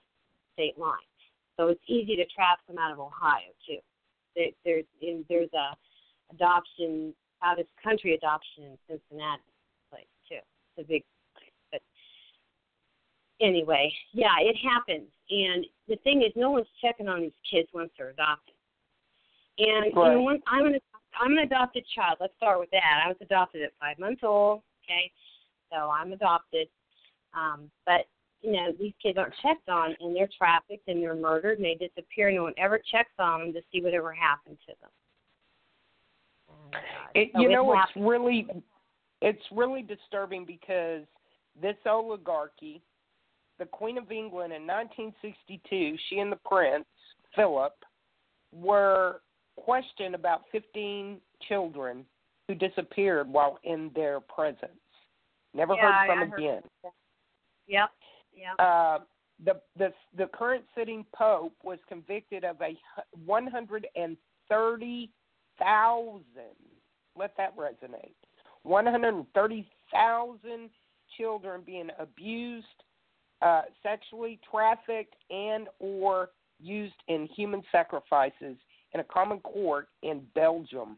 state lines. So it's easy to trap them out of Ohio, too. There's a adoption, out-of-country adoption in Cincinnati place, too. It's a big place. But anyway, it happens. And the thing is, no one's checking on these kids once they're adopted. And right. I'm an adopted child. Let's start with that. I was adopted at 5 months old, okay? So I'm adopted. But these kids aren't checked on, and they're trafficked, and they're murdered, and they disappear. No one ever checks on them to see whatever happened to them. It's really disturbing because this oligarchy, the Queen of England in 1962, she and the Prince, Philip, were questioned about 15 children who disappeared while in their presence. Never heard from again. Yep. Yeah. The current sitting Pope was convicted of 130,000, let that resonate, 130,000 children being abused, sexually trafficked, and or used in human sacrifices in a common court in Belgium.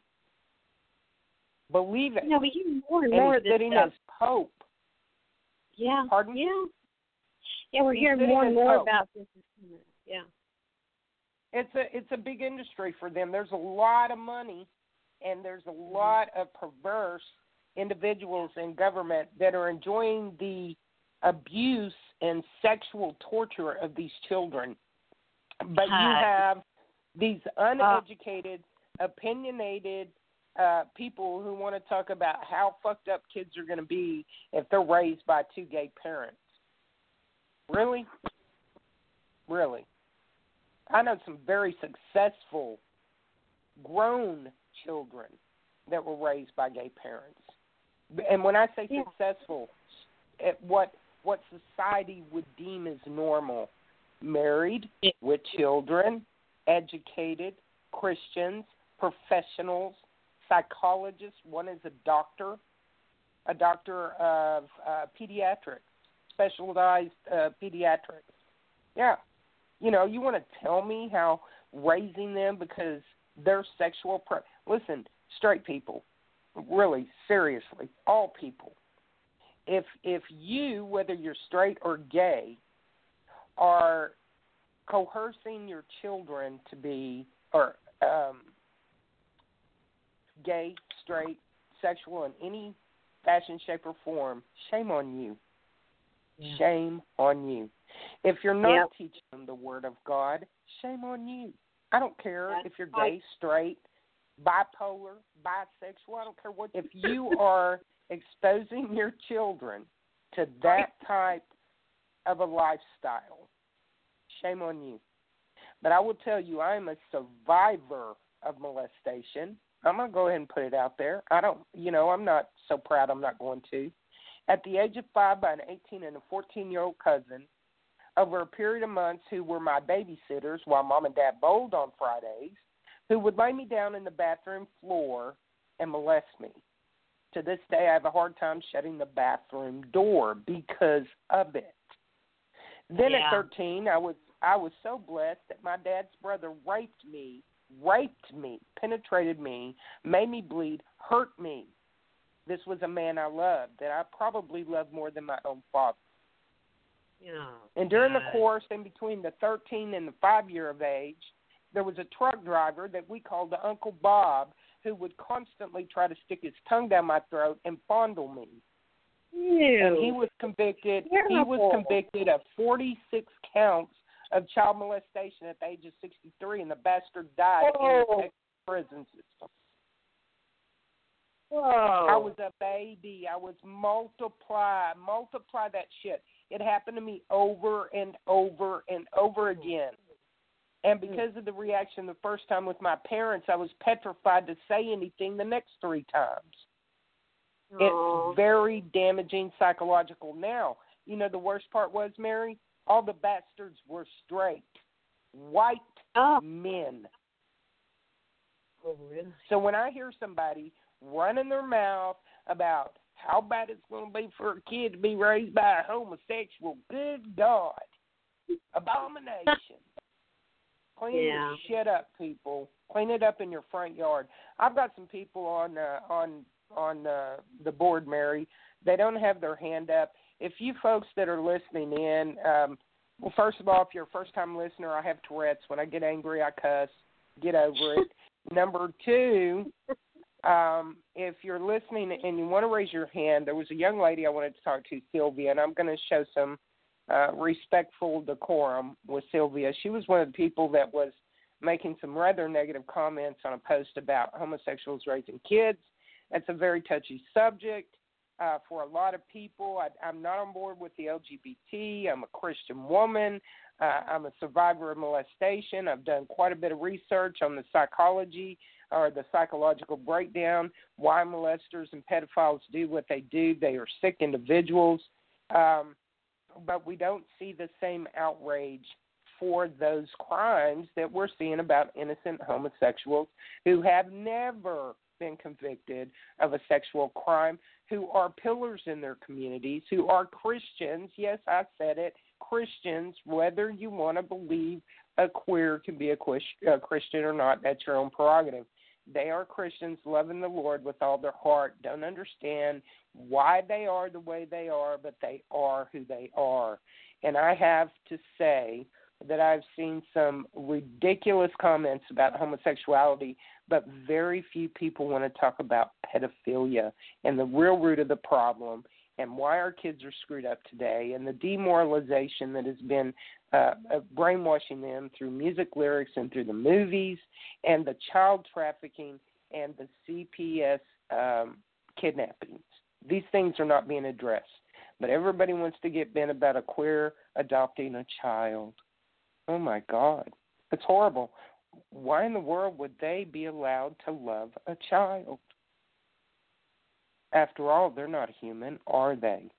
Believe it. No, but even more and more of this sitting stuff. As Pope. Yeah. Pardon? Yeah. Yeah, we're hearing more and more about this. Yeah. It's a big industry for them. There's a lot of money, and there's a lot of perverse individuals in government that are enjoying the abuse and sexual torture of these children. But you have these uneducated, opinionated people who want to talk about how fucked up kids are going to be if they're raised by two gay parents. Really? Really. I know some very successful grown children that were raised by gay parents. And when I say successful, at what society would deem as normal, married, with children, educated, Christians, professionals, psychologists. One is a doctor of pediatrics. Specialized pediatrics. Yeah. You want to tell me how raising them because their sexual... Listen, straight people, really, seriously, all people, if you, whether you're straight or gay, are coercing your children to be or gay, straight, sexual in any fashion, shape, or form, shame on you. Yeah. Shame on you. If you're not teaching them the Word of God, shame on you. I don't care if you're gay, straight, bipolar, bisexual, I don't care what. If you are exposing your children to that type of a lifestyle, shame on you. But I will tell you, I'm a survivor of molestation. I'm going to go ahead and put it out there. I don't, you know, I'm not so proud I'm not going to. At the age of 5 by an 18 and a 14-year-old cousin, over a period of months, who were my babysitters while Mom and Dad bowled on Fridays, who would lay me down in the bathroom floor and molest me. To this day, I have a hard time shutting the bathroom door because of it. Then at 13, I was so blessed that my dad's brother raped me, penetrated me, made me bleed, hurt me. This was a man I loved, that I probably loved more than my own father. And during the course in between the 13 and the 5 year of age, there was a truck driver that we called the Uncle Bob, who would constantly try to stick his tongue down my throat and fondle me. And he was convicted. He was convicted of 46 counts of child molestation at the age of 63, and the bastard died in the Texas prison system. I was a baby. I was multiply that shit. It happened to me over and over and over again. And because of the reaction the first time with my parents, I was petrified to say anything the next three times. It's very damaging psychological now. You know, the worst part was, Mary, all the bastards were straight, white men. Oh, really? So when I hear somebody running their mouth about how bad it's going to be for a kid to be raised by a homosexual, good God, abomination. Clean this shit up, people. Clean it up in your front yard. I've got some people on the board, Mary. They don't have their hand up. If you folks that are listening in, well, first of all, if you're a first-time listener, I have Tourette's. When I get angry, I cuss. Get over it. Number two, if you're listening and you want to raise your hand, there was a young lady I wanted to talk to, Sylvia, and I'm going to show some respectful decorum with Sylvia. She was one of the people that was making some rather negative comments on a post about homosexuals raising kids. That's a very touchy subject for a lot of people. I'm not on board with the LGBT. I'm a Christian woman. I'm a survivor of molestation. I've done quite a bit of research on the psychology or the psychological breakdown, why molesters and pedophiles do what they do. They are sick individuals. But we don't see the same outrage for those crimes that we're seeing about innocent homosexuals who have never been convicted of a sexual crime, who are pillars in their communities, who are Christians. Yes, I said it. Christians, whether you want to believe a queer can be a Christian or not, that's your own prerogative. They are Christians loving the Lord with all their heart, don't understand why they are the way they are, but they are who they are. And I have to say that I've seen some ridiculous comments about homosexuality, but very few people want to talk about pedophilia and the real root of the problem and why our kids are screwed up today and the demoralization that has been brainwashing them through music lyrics and through the movies and the child trafficking and the CPS kidnappings. These things are not being addressed. But everybody wants to get bent about a queer adopting a child. Oh, my God. It's horrible. Why in the world would they be allowed to love a child? After all, they're not human, are they?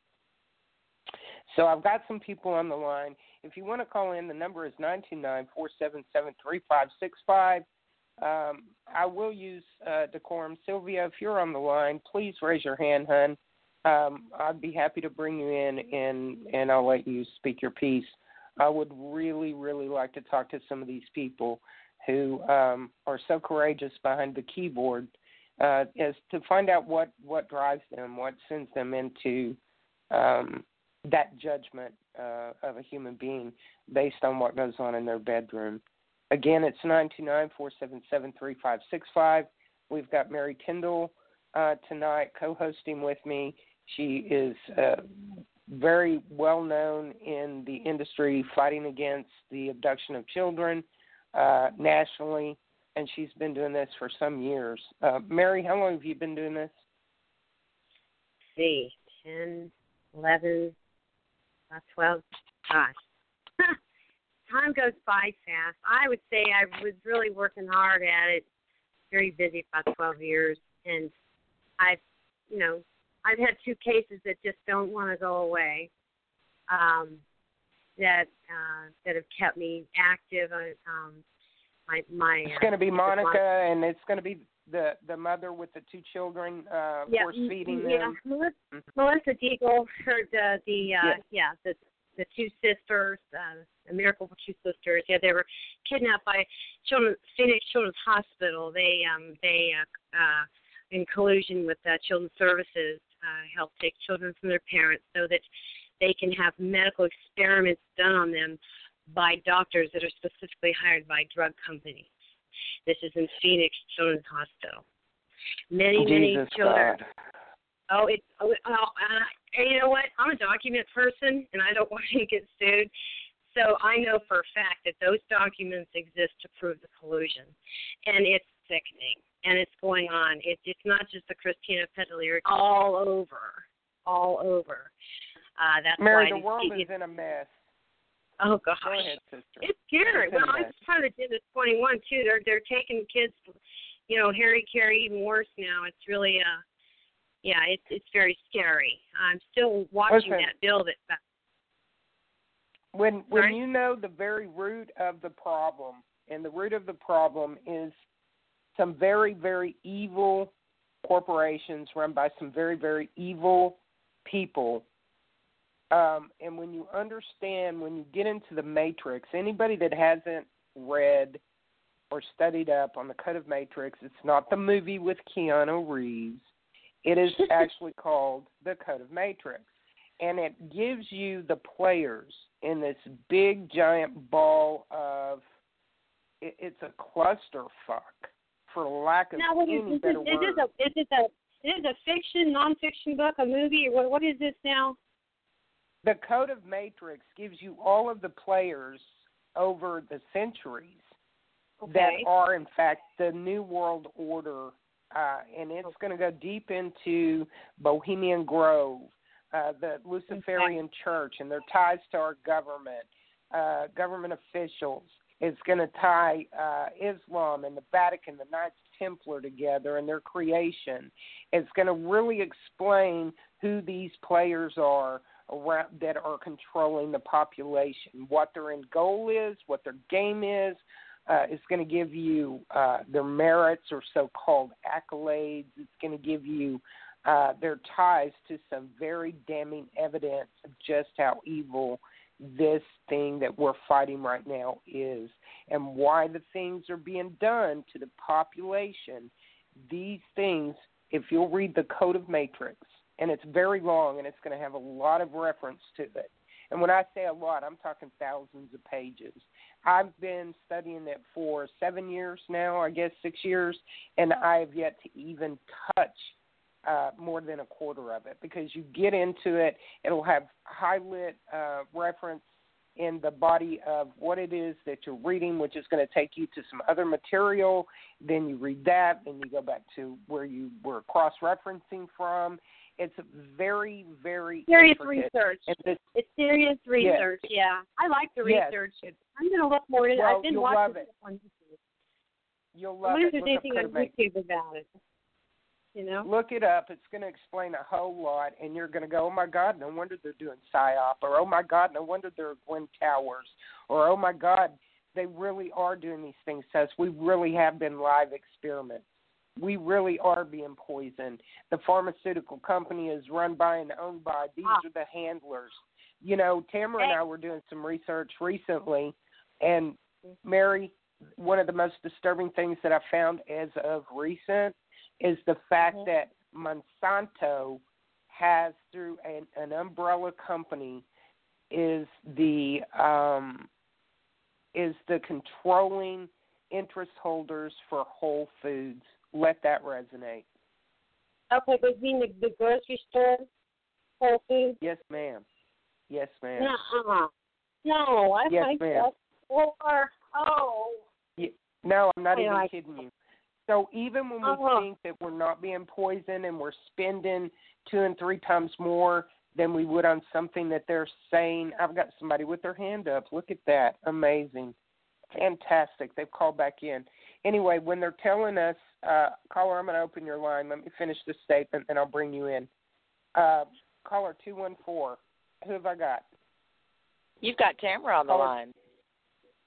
So I've got some people on the line. If you want to call in, the number is 929-477-3565. I will use decorum. Sylvia, if you're on the line, please raise your hand, hon. I'd be happy to bring you in, and I'll let you speak your piece. I would really, really like to talk to some of these people who are so courageous behind the keyboard as to find out what drives them, what sends them into that judgment of a human being based on what goes on in their bedroom. Again, it's 929-477-3565. We've got Mary Tindall tonight co-hosting with me. She is very well known in the industry fighting against the abduction of children nationally. and she's been doing this for some years. Mary, how long have you been doing this? Let's see, 10, 11, 12, gosh. Time goes by fast. I would say I was really working hard at it, very busy, about 12 years, and I've had two cases that just don't want to go away, that have kept me active. It's going to be Monica, and it's going to be the mother with the two children force feeding them. Melissa Deagle, the two sisters, the Miracle Two Sisters. Yeah, they were kidnapped by Phoenix Children's Hospital. They in collusion with Children's Services, help take children from their parents so that they can have medical experiments done on them by doctors that are specifically hired by drug companies. This is in Phoenix Children's Hospital. Many children. God. You know what? I'm a document person, and I don't want to get sued. So I know for a fact that those documents exist to prove the collusion, and it's sickening, and it's going on. It's not just the Christina Petalier. All over. That's Mary, why the world is in a mess. Oh, gosh. Go ahead, sister. It's scary. Well, I just kind of did this 21, too. They're taking kids, Harry Carey, even worse now. It's really, it's very scary. I'm still watching that bill. When you know the very root of the problem, and the root of the problem is some very, very evil corporations run by some very, very evil people. And when you understand, when you get into the Matrix, anybody that hasn't read or studied up on the Code of Matrix, it's not the movie with Keanu Reeves. It is actually called the Code of Matrix. And it gives you the players in this big, giant ball of, it's a clusterfuck, for lack of any better word. Is it a fiction, non-fiction book, a movie? What is this now? The Code of Matrix gives you all of the players over the centuries that are, in fact, the New World Order, and it's going to go deep into Bohemian Grove, the Luciferian Church, and their ties to our government, government officials. It's going to tie Islam and the Vatican, the Knights Templar together and their creation. It's going to really explain who these players are around, that are controlling the population, what their end goal is, what their game is. It's going to give you their merits or so-called accolades. It's going to give you their ties to some very damning evidence of just how evil this thing that we're fighting right now is, and why the things are being done to the population. These things, if you'll read the Code of Matrix, and it's very long, and it's going to have a lot of reference to it. And when I say a lot, I'm talking thousands of pages. I've been studying it for 7 years now, 6 years, and I have yet to even touch more than a quarter of it, because you get into it, it'll have highlight reference in the body of what it is that you're reading, which is going to take you to some other material. Then you read that, and you go back to where you were cross-referencing from. It's very, very serious research. It's serious research, yeah. I like the research. Yes. I'm going to look more into it. I've been watching it on YouTube. You'll love it. I wonder if there's anything on YouTube about it. Look it up. It's going to explain a whole lot, and you're going to go, oh, my God, no wonder they're doing PSYOP, or, oh, my God, no wonder they're Gwyn Towers, or, oh, my God, they really are doing these things to us. We really have been live experiments. We really are being poisoned. The pharmaceutical company is run by and owned by. These are the handlers. Tamara and I were doing some research recently, and, Mary, one of the most disturbing things that I found as of recent is the fact that Monsanto has, through an umbrella company, is the controlling interest holders for Whole Foods. Let that resonate. Okay, but you mean the grocery store, Whole Foods? Yes, ma'am. No, I think that's for. Oh. No, I'm not even kidding you. So even when we think that we're not being poisoned and we're spending 2 and 3 times more than we would on something that they're saying, I've got somebody with their hand up. Look at that. Amazing. Fantastic. They've called back in. Anyway, when they're telling us, caller, I'm going to open your line. Let me finish this statement, and I'll bring you in. Caller 214, who have I got? You've got Tamara on the line.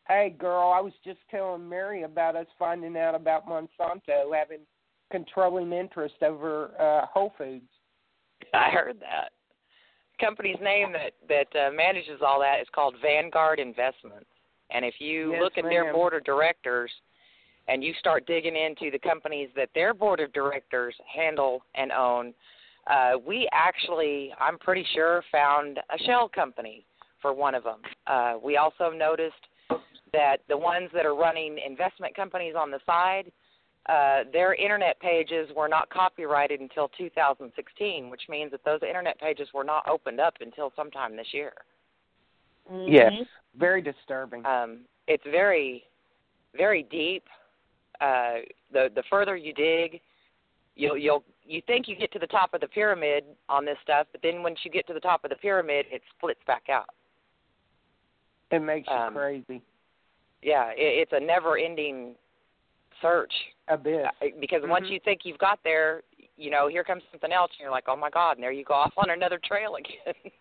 Hey, girl, I was just telling Mary about us finding out about Monsanto having controlling interest over Whole Foods. I heard that. The company's name that manages all that is called Vanguard Investments. And if you look at their board of directors and you start digging into the companies that their board of directors handle and own, we actually, I'm pretty sure, found a shell company for one of them. We also noticed that the ones that are running investment companies on the side, their internet pages were not copyrighted until 2016, which means that those internet pages were not opened up until sometime this year. Mm-hmm. Yes, very disturbing. It's very, very deep. The further you dig, you think you get to the top of the pyramid on this stuff, but then once you get to the top of the pyramid, it splits back out. It makes you crazy. Yeah, it's a never-ending search. Abyss. Because once you think you've got there, here comes something else, and you're like, oh, my God, and there you go off on another trail again.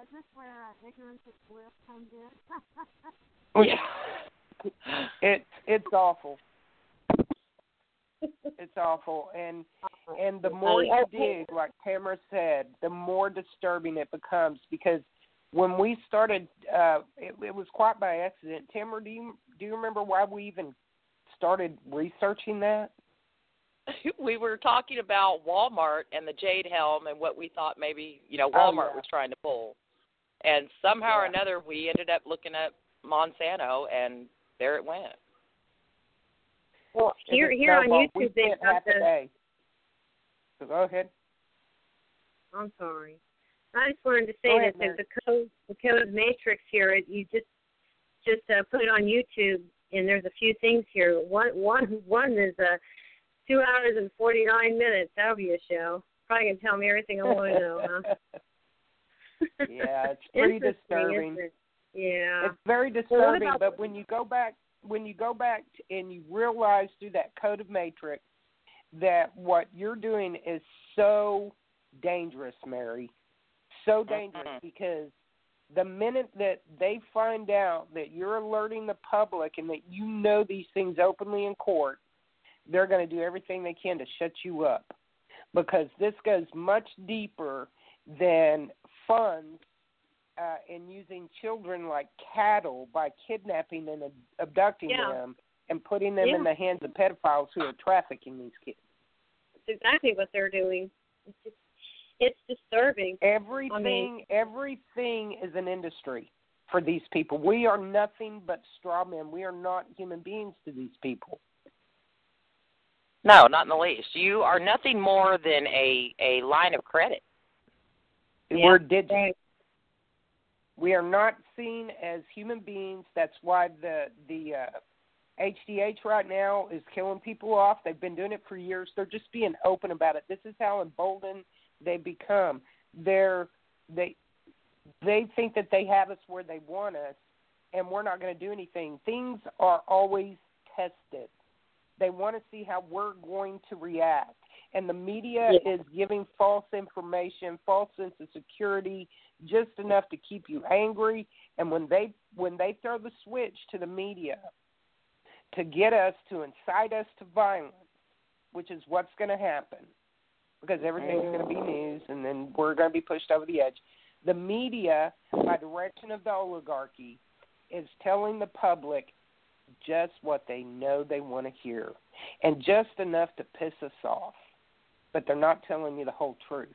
Is this where ignorance is bliss comes in? Yeah. It's awful. It's awful. And the more you dig, like Tamara said, the more disturbing it becomes, because when we started, it was quite by accident. Tamara, do you remember why we even started researching that? We were talking about Walmart and the Jade Helm and what we thought maybe, Walmart was trying to pull. And somehow or another, we ended up looking up Monsanto, and there it went. Well, here on YouTube, they've got the... So go ahead. I'm sorry. I just wanted to say that there's the code of Matrix here. You just put it on YouTube, and there's a few things here. One is 2 hours and 49 minutes. That'll be a show. Probably gonna tell me everything I want to know, huh? Yeah, it's pretty disturbing. Yeah, it's very disturbing. Well, but when you go back and you realize through that code of Matrix that what you're doing is so dangerous, Mary. So dangerous, because the minute that they find out that you're alerting the public and that you know these things openly in court, they're going to do everything they can to shut you up, because this goes much deeper than funds and using children like cattle by kidnapping and abducting them and putting them in the hands of pedophiles who are trafficking these kids. That's exactly what they're doing. It's disturbing. Everything is an industry for these people. We are nothing but straw men. We are not human beings to these people. No, not in the least. You are nothing more than a line of credit. Yeah. We're digital. We are not seen as human beings. That's why the HDH right now is killing people off. They've been doing it for years. They're just being open about it. This is how emboldened they become. They think that they have us where they want us, and we're not going to do anything. Things are always tested. They want to see how we're going to react. And the media is giving false information, false sense of security, just enough to keep you angry. And when they throw the switch to the media to get us, to incite us to violence, which is what's going to happen, because everything's going to be news, and then we're going to be pushed over the edge. The media, by direction of the oligarchy, is telling the public just what they know they want to hear, and just enough to piss us off, but they're not telling you the whole truth.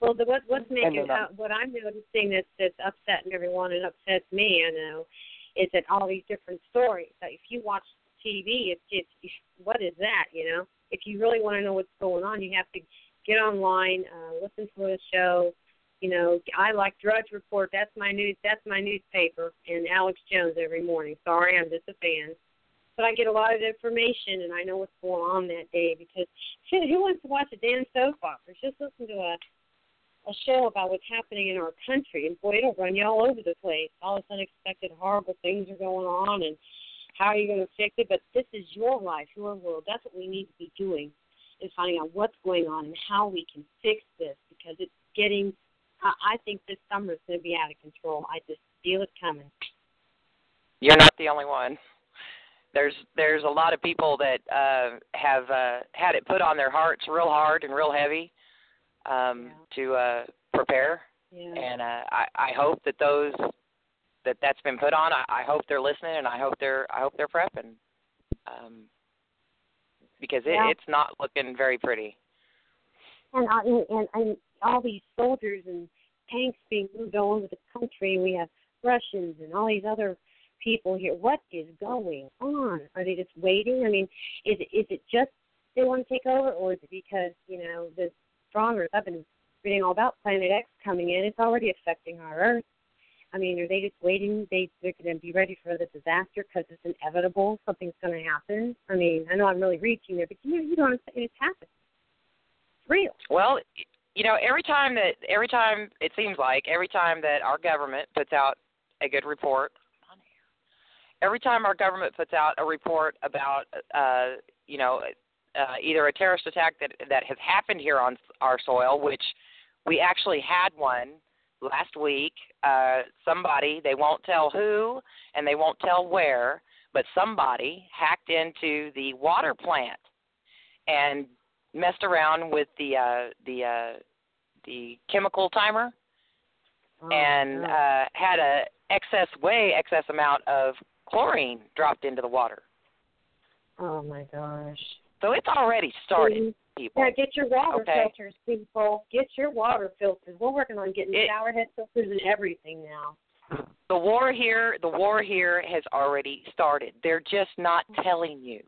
Well, what's making what I'm noticing that's upsetting everyone and upsets me, I know, is that all these different stories. Like if you watch TV, it's what is that? If you really want to know what's going on, you have to get online, listen to a show, You know, I like Drudge Report. That's my news. That's my newspaper. And Alex Jones every morning. Sorry, I'm just a fan. But I get a lot of information, and I know what's going on that day because, shit, who wants to watch a damn soap opera? Just listen to a show about what's happening in our country, and boy, it'll run you all over the place. All this unexpected, horrible things are going on, and how are you going to fix it? But this is your life, your world. That's what we need to be doing, is finding out what's going on and how we can fix this, because it's getting, I think this summer is going to be out of control. I just feel it coming. You're not the only one. There's a lot of people that have had it put on their hearts real hard and real heavy to prepare. Yeah. And I hope that those that's been put on, I hope they're listening, and I hope they're prepping, because it's not looking very pretty. And all these soldiers and tanks being moved all over the country. We have Russians and all these other people here. What is going on? Are they just waiting? I mean, is it just they want to take over, or is it because, you know, the stronger? I've been reading all about Planet X coming in. It's already affecting our Earth. I mean, are they just waiting? They're going to be ready for the disaster because it's inevitable. Something's going to happen. I mean, I know I'm really reaching there, but you don't understand. It's happening. It's real. Well, you know, every time it seems like every time that our government puts out a good report. Every time our government puts out a report about, either a terrorist attack that has happened here on our soil, which we actually had one last week, somebody, they won't tell who and they won't tell where, but somebody hacked into the water plant and messed around with the chemical timer and had a excess amount of chlorine dropped into the water. Oh, my gosh. So it's already started, people. Yeah, get your water filters, people. Get your water filters. We're working on getting shower head filters and everything now. The war here has already started. They're just not telling you.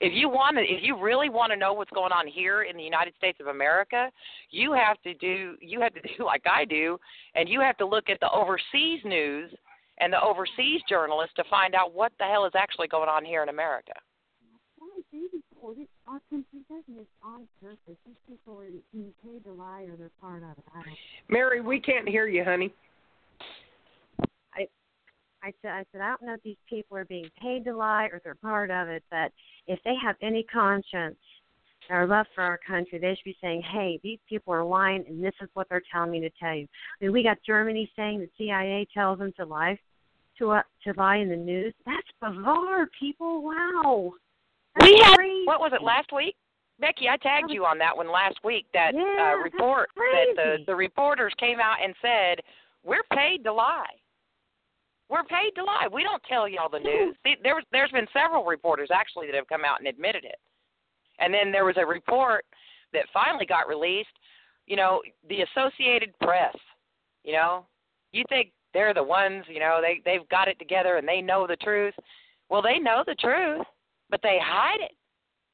If you really want to know what's going on here in the United States of America, you have to do like I do, and you have to look at the overseas news and the overseas journalists to find out what the hell is actually going on here in America. Mary, we can't hear you, honey. I said, I don't know if these people are being paid to lie or they're part of it, but if they have any conscience or love for our country, they should be saying, hey, these people are lying, and this is what they're telling me to tell you. I mean, we got Germany saying the CIA tells them to lie, to lie in the news. That's bizarre, people. Wow. That's crazy. What was it, last week? Becky, I tagged you on that one last week, report that the reporters came out and said, we're paid to lie. We're paid to lie. We don't tell y'all the news. See, there's been several reporters, actually, that have come out and admitted it. And then there was a report that finally got released, you know, the Associated Press, you know. You think they're the ones, you know, they've got it together and they know the truth. Well, they know the truth, but they hide it.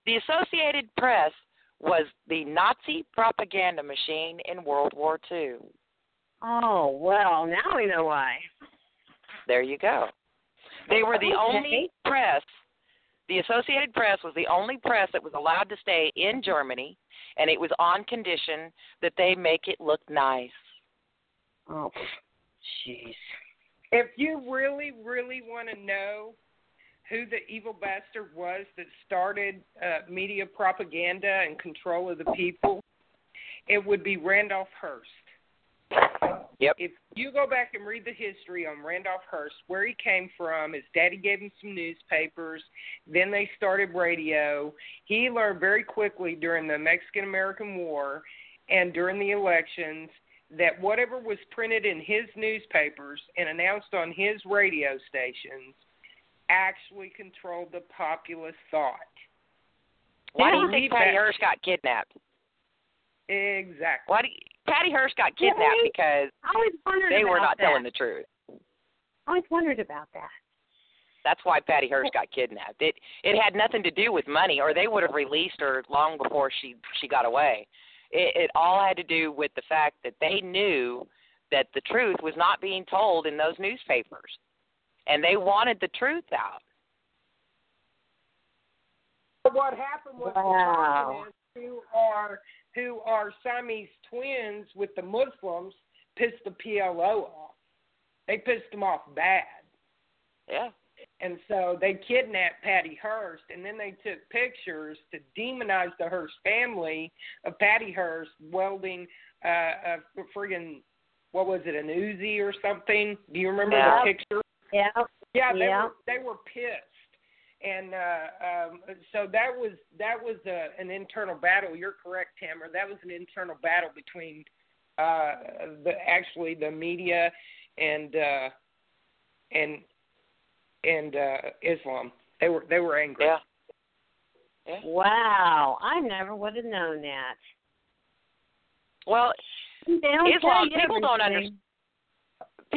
The Associated Press was the Nazi propaganda machine in World War II. Oh, well, now we know why. There you go. They were the only press. The Associated Press was the only press that was allowed to stay in Germany, and it was on condition that they make it look nice. Oh, jeez. If you really, really want to know who the evil bastard was that started media propaganda and control of the people, it would be Randolph Hearst. Yep. If you go back and read the history on Randolph Hearst, where he came from, his daddy gave him some newspapers, then they started radio. He learned very quickly during the Mexican-American War and during the elections that whatever was printed in his newspapers and announced on his radio stations actually controlled the populist thought. Why do you think Patty Hearst got kidnapped? Exactly. Why do you... Patty Hearst got kidnapped because they were not telling the truth. I always wondered about that. That's why Patty Hearst got kidnapped. It had nothing to do with money, or they would have released her long before she got away. It all had to do with the fact that they knew that the truth was not being told in those newspapers, and they wanted the truth out. What happened was the communists who are Siamese twins with the Muslims pissed the PLO off. They pissed them off bad. Yeah. And so they kidnapped Patty Hearst, and then they took pictures to demonize the Hearst family of Patty Hearst welding a friggin', what was it, an Uzi or something? Do you remember the picture? Yeah. Yeah, they were pissed. And so that was an internal battle. You're correct, Tamara. That was an internal battle between the media and Islam. They were angry. Yeah. Yeah. Wow, I never would have known that. Well, Islam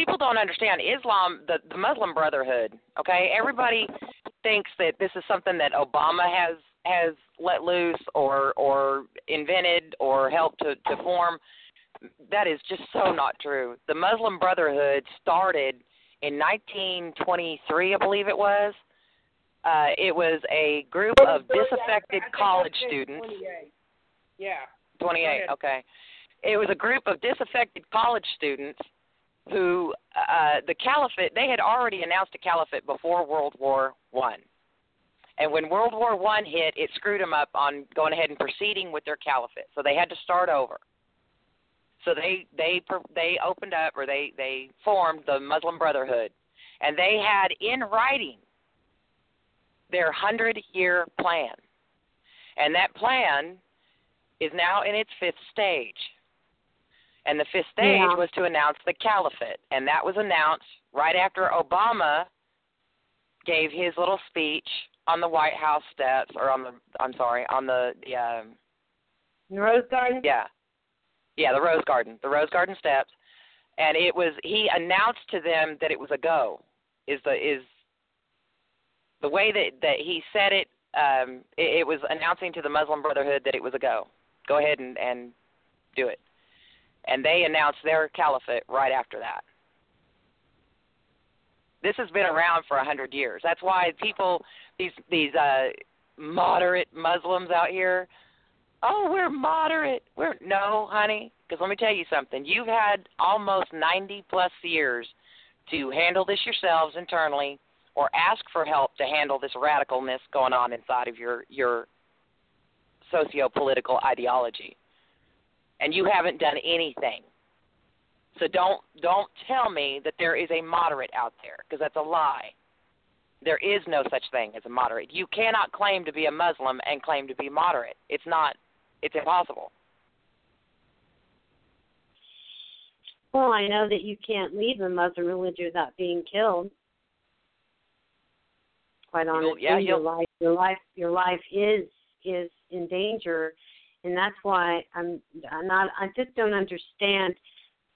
people don't understand Islam, the Muslim Brotherhood. Okay, everybody thinks that this is something that Obama has let loose or invented or helped to form. That is just so not true. The Muslim Brotherhood started in 1923, I believe it was. It was a group of disaffected college students. 28. Yeah. 28, okay. It was a group of disaffected college students who the caliphate, they had already announced a caliphate before World War I. And when World War I hit, it screwed them up on going ahead and proceeding with their caliphate. So they had to start over. So they opened up, or they formed the Muslim Brotherhood. And they had in writing their 100-year plan. And that plan is now in its fifth stage. And the fifth stage was to announce the caliphate. And that was announced right after Obama gave his little speech on the White House steps, or on the Rose Garden? Yeah, the Rose Garden steps. And it was, he announced to them that it was a go, is the way that he said it. It was announcing to the Muslim Brotherhood that it was a go. Go ahead and do it. And they announced their caliphate right after that. This has been around for 100 years. That's why people, these moderate Muslims out here, oh, we're moderate. No, honey, because let me tell you something. You've had almost 90-plus years to handle this yourselves internally or ask for help to handle this radicalness going on inside of your socio-political ideology. And you haven't done anything. So don't tell me that there is a moderate out there, because that's a lie. There is no such thing as a moderate. You cannot claim to be a Muslim and claim to be moderate. It's not. It's impossible. Well, I know that you can't leave the Muslim religion without being killed. Quite honestly, your life is in danger. And that's why I just don't understand,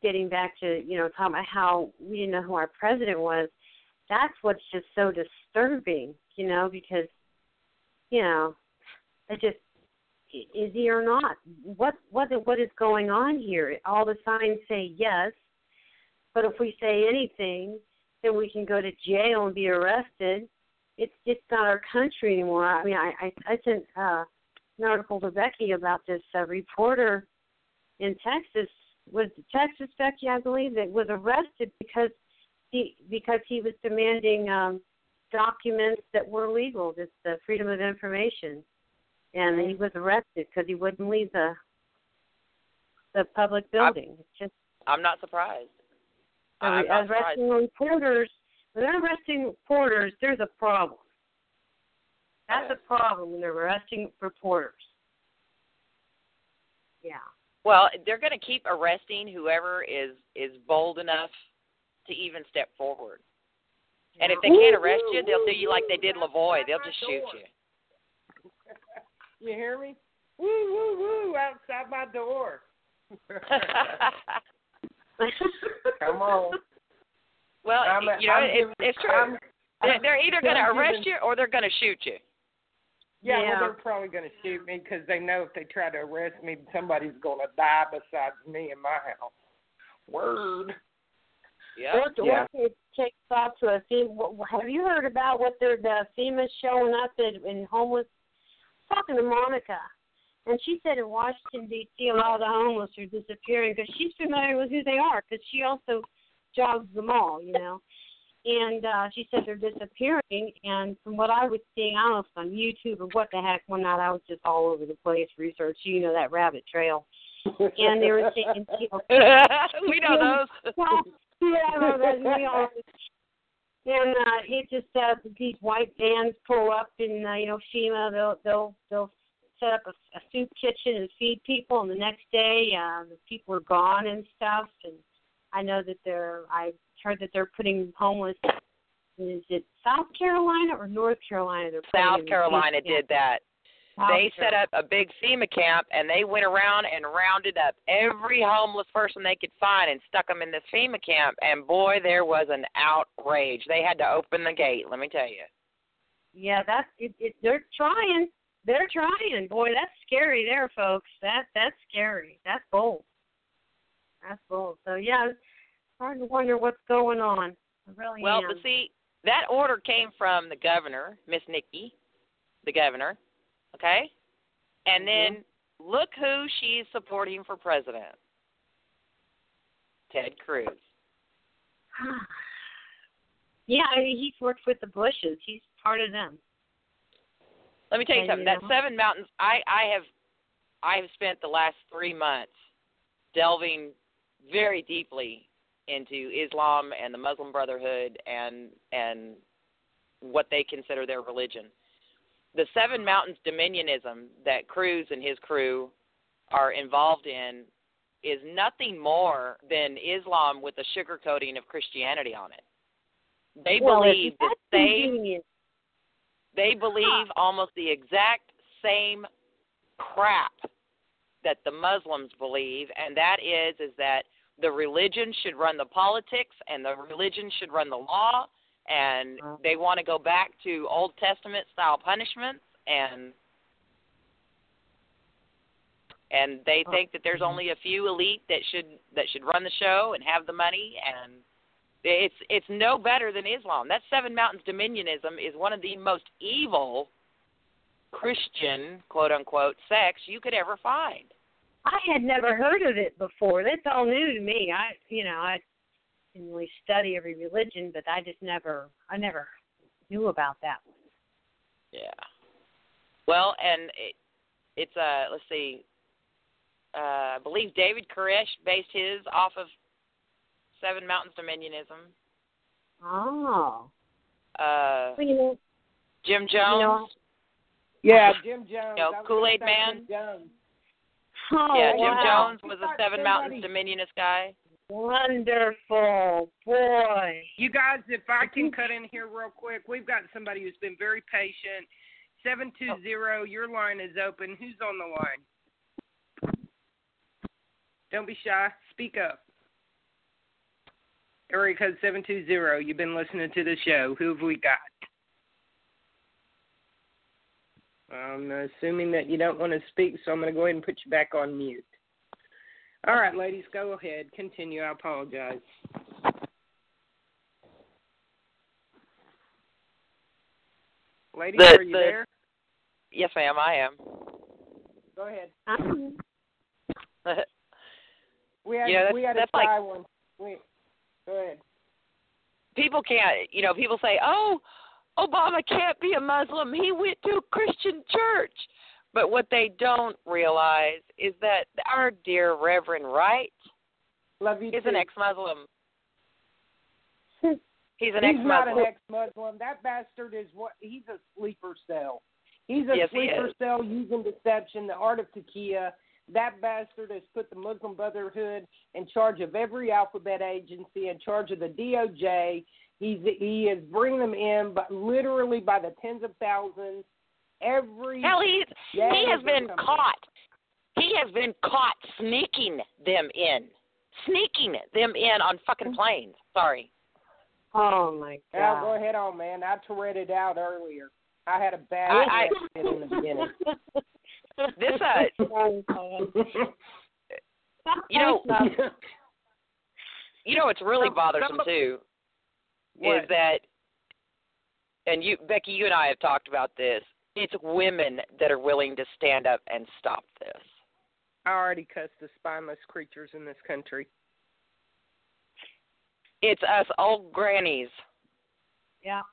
getting back to, talking about how we didn't know who our president was. That's what's just so disturbing, because, it just, is he or not? What is going on here? All the signs say yes, but if we say anything, then we can go to jail and be arrested. It's just not our country anymore. I mean, I sent an article to Becky about this reporter in Texas. Was Texas, Becky, I believe, that was arrested because he was demanding documents that were legal, just the freedom of information, and he was arrested because he wouldn't leave the public building. I'm not surprised. When they're arresting reporters, there's a problem. That's a problem when they're arresting reporters. Yeah. Well, they're going to keep arresting whoever is bold enough to even step forward. And if they can't arrest you, they'll do you like they did Lavoie. They'll just shoot you. You hear me? Woo, woo, woo, outside my door. Come on. Well, it's true. They're either going to arrest you or they're going to shoot you. Yeah, well, they're probably going to shoot me because they know if they try to arrest me, somebody's going to die besides me in my house. Word. Yeah. What did Jake talk to a FEMA? Have you heard about what the FEMA showing up in homeless? Talking to Monica, and she said in Washington D.C. a lot of the homeless are disappearing because she's familiar with who they are because she also jogs them all, you know. And she said they're disappearing. And from what I was seeing, I don't know if it's on YouTube or what the heck. One night I was just all over the place researching, you know, that rabbit trail. And they were saying, you know, we know those. And it just these white vans pull up, and you know, FEMA they'll set up a soup kitchen and feed people, and the next day the people are gone and stuff. And I know that I heard that they're putting homeless. Is it South Carolina or North Carolina? South Carolina did that. They set up a big FEMA camp, and they went around and rounded up every homeless person they could find and stuck them in this FEMA camp, and, boy, there was an outrage. They had to open the gate, let me tell you. Yeah, that's they're trying. They're trying. Boy, that's scary there, folks. That's scary. That's bold. That's bold. So, yeah, it's hard to wonder what's going on. I really am. Well, but see, that order came from the governor, Miss Nikki, the governor. Okay? And then look who she's supporting for president. Ted Cruz. Yeah, I mean, he's worked with the Bushes. He's part of them. Let me tell you something. That Seven Mountains, I have spent the last 3 months delving very deeply into Islam and the Muslim Brotherhood and what they consider their religion. The Seven Mountains dominionism that Cruz and his crew are involved in is nothing more than Islam with a sugarcoating of Christianity on it. They believe that they believe almost the exact same crap that the Muslims believe, and that is that the religion should run the politics and the religion should run the law. And they want to go back to Old Testament-style punishments, and they think that there's only a few elite that should run the show and have the money, and it's no better than Islam. That Seven Mountains dominionism is one of the most evil Christian, quote-unquote, sects you could ever find. I had never heard of it before. That's all new to me. I didn't really study every religion, but I never knew about that one. Yeah. Well, and it's let's see. I believe David Koresh based his off of Seven Mountains dominionism. Oh. Jim Jones. Jim Jones. Kool-Aid Man. Jones. Oh, yeah, Jim Jones was a Seven Mountains dominionist guy. Wonderful, boy. You guys, if I can cut in here real quick, we've got somebody who's been very patient. 720, your line is open. Who's on the line? Don't be shy. Speak up. Area code 720, you've been listening to the show. Who have we got? I'm assuming that you don't want to speak, so I'm going to go ahead and put you back on mute. All right, ladies, go ahead. Continue. I apologize. Ladies, are you there? Yes, ma'am, I am. Go ahead. We had to try one. Wait, go ahead. People can't, people say, oh, Obama can't be a Muslim. He went to a Christian church. But what they don't realize is that our dear Reverend Wright is an ex-Muslim. He's an ex-Muslim. He's not an ex-Muslim. That bastard he's a sleeper cell. He's a sleeper cell using deception, the art of Takiya. That bastard has put the Muslim Brotherhood in charge of every alphabet agency, in charge of the DOJ. He is bringing them in literally by the tens of thousands. He has been caught. He has been caught sneaking them in on fucking planes. Sorry. Oh my God. Now, go ahead on, man. I read it out earlier. I had a bad accident in the beginning. This, you know what's really bothersome too is that, and you, Becky, you and I have talked about this. It's women that are willing to stand up and stop this. I already cussed the spineless creatures in this country. It's us old grannies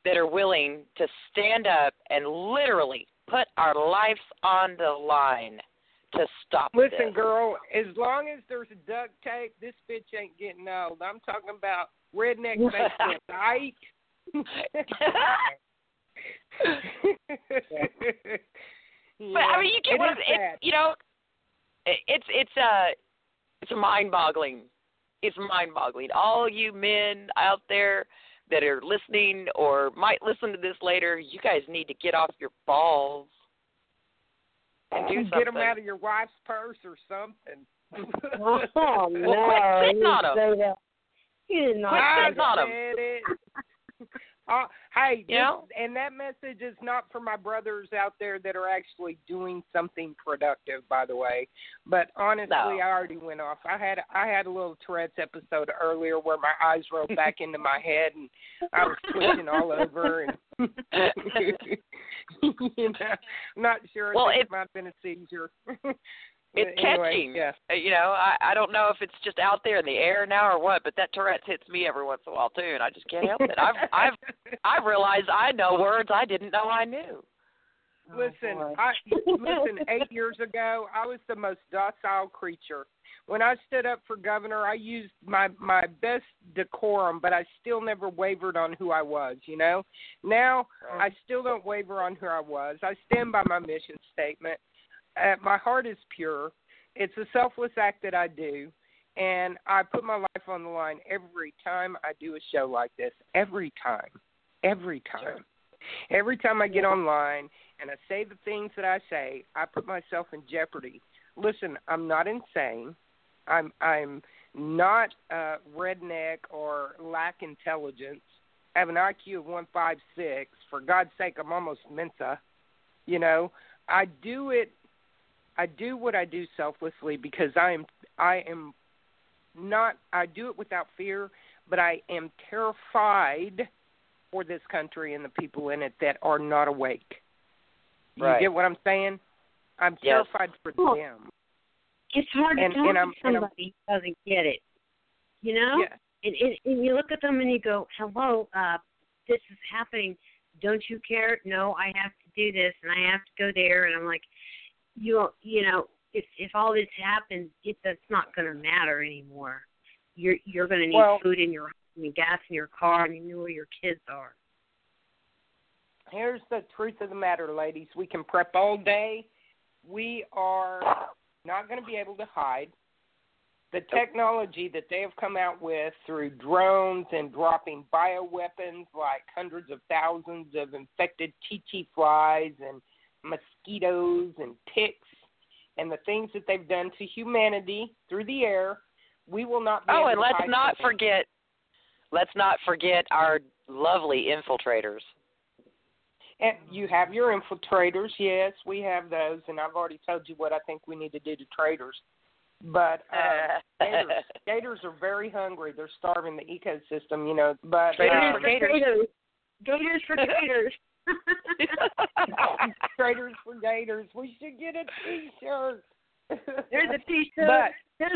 that are willing to stand up and literally put our lives on the line to stop this. Listen, girl, as long as there's a duct tape, this bitch ain't getting old. I'm talking about redneck Facebook, right? But I mean, you get what it's, you know. It's mind-boggling. It's mind-boggling. All you men out there that are listening or might listen to this later, you guys need to get off your balls and do something. Get them out of your wife's purse or something. Oh, no. Well, quit sitting on them. You did not. Quit sitting on them. Hey, and that message is not for my brothers out there that are actually doing something productive, by the way. But honestly, I already went off. I had a little Tourette's episode earlier where my eyes rolled back into my head and I was twitching all over. And you know, I'm not sure. Well, it might have been a seizure. It's anyway, catching. Yeah. You know, I don't know if it's just out there in the air now or what, but that Tourette's hits me every once in a while too, and I just can't help it. I've realized I know words I didn't know I knew. Listen, listen. 8 years ago, I was the most docile creature. When I stood up for governor, I used my best decorum, but I still never wavered on who I was, you know? Now, I still don't waver on who I was. I stand by my mission statement. My heart is pure. It's a selfless act that I do, and I put my life on the line every time I do a show like this, every time. Sure. Every time I get online and I say the things that I say, I put myself in jeopardy. Listen, I'm not insane. I'm not a redneck or lack intelligence. I have an IQ of 156. For God's sake, I'm almost Mensa. You know, I do what I do selflessly because I am not, I do it without fear, but I am terrified for this country and the people in it that are not awake. Right. You get what I'm saying? I'm terrified for them. It's hard to talk to somebody who doesn't get it, you know? Yeah. And you look at them and you go, hello, this is happening. Don't you care? No, I have to do this and I have to go there. And I'm like, you know, if all this happens, that's not going to matter anymore. You're going to need food in your home and gas in your car, and you know where your kids are. Here's the truth of the matter, ladies. We can prep all day. We are not going to be able to hide. The technology that they have come out with through drones and dropping bioweapons like hundreds of thousands of infected tsetse flies and mosquitoes and ticks and the things that they've done to humanity through the air, we will not be able to hide. Let's not forget our lovely infiltrators. And you have your infiltrators, yes, we have those, and I've already told you what I think we need to do to traitors. But gators are very hungry. They're starving the ecosystem, you know. But Gators for gators. Traitors for gators. We should get a T-shirt. There's a T-shirt. That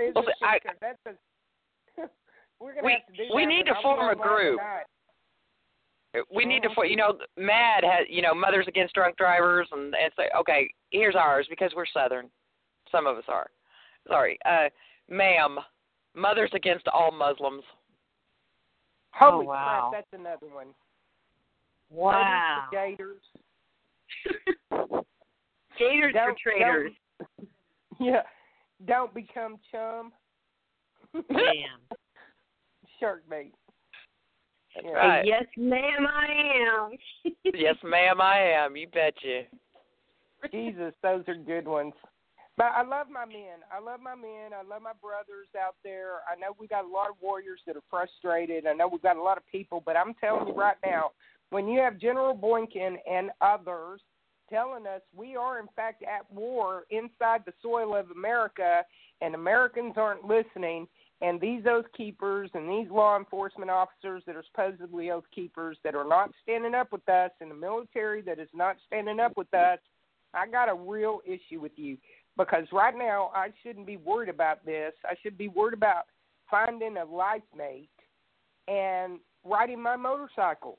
is a T-shirt. We need to form a group. We need to form. You know, MAD has. You know, Mothers Against Drunk Drivers, and say, okay, here's ours because we're Southern. Some of us are. Sorry, ma'am. Mothers Against All Muslims. Holy crap, that's another one. Wow. Gators. Gators for traitors. Don't become chum. Ma'am. Shark bait. That's right. Yes, ma'am, I am. Yes, ma'am, I am. You betcha. Jesus, those are good ones. But I love my men. I love my men. I love my brothers out there. I know we got a lot of warriors that are frustrated. I know we've got a lot of people, but I'm telling you right now, when you have General Boykin and others telling us we are, in fact, at war inside the soil of America, and Americans aren't listening, and these oath keepers and these law enforcement officers that are supposedly oath keepers that are not standing up with us, and the military that is not standing up with us, I got a real issue with you. Because right now, I shouldn't be worried about this. I should be worried about finding a life mate and riding my motorcycle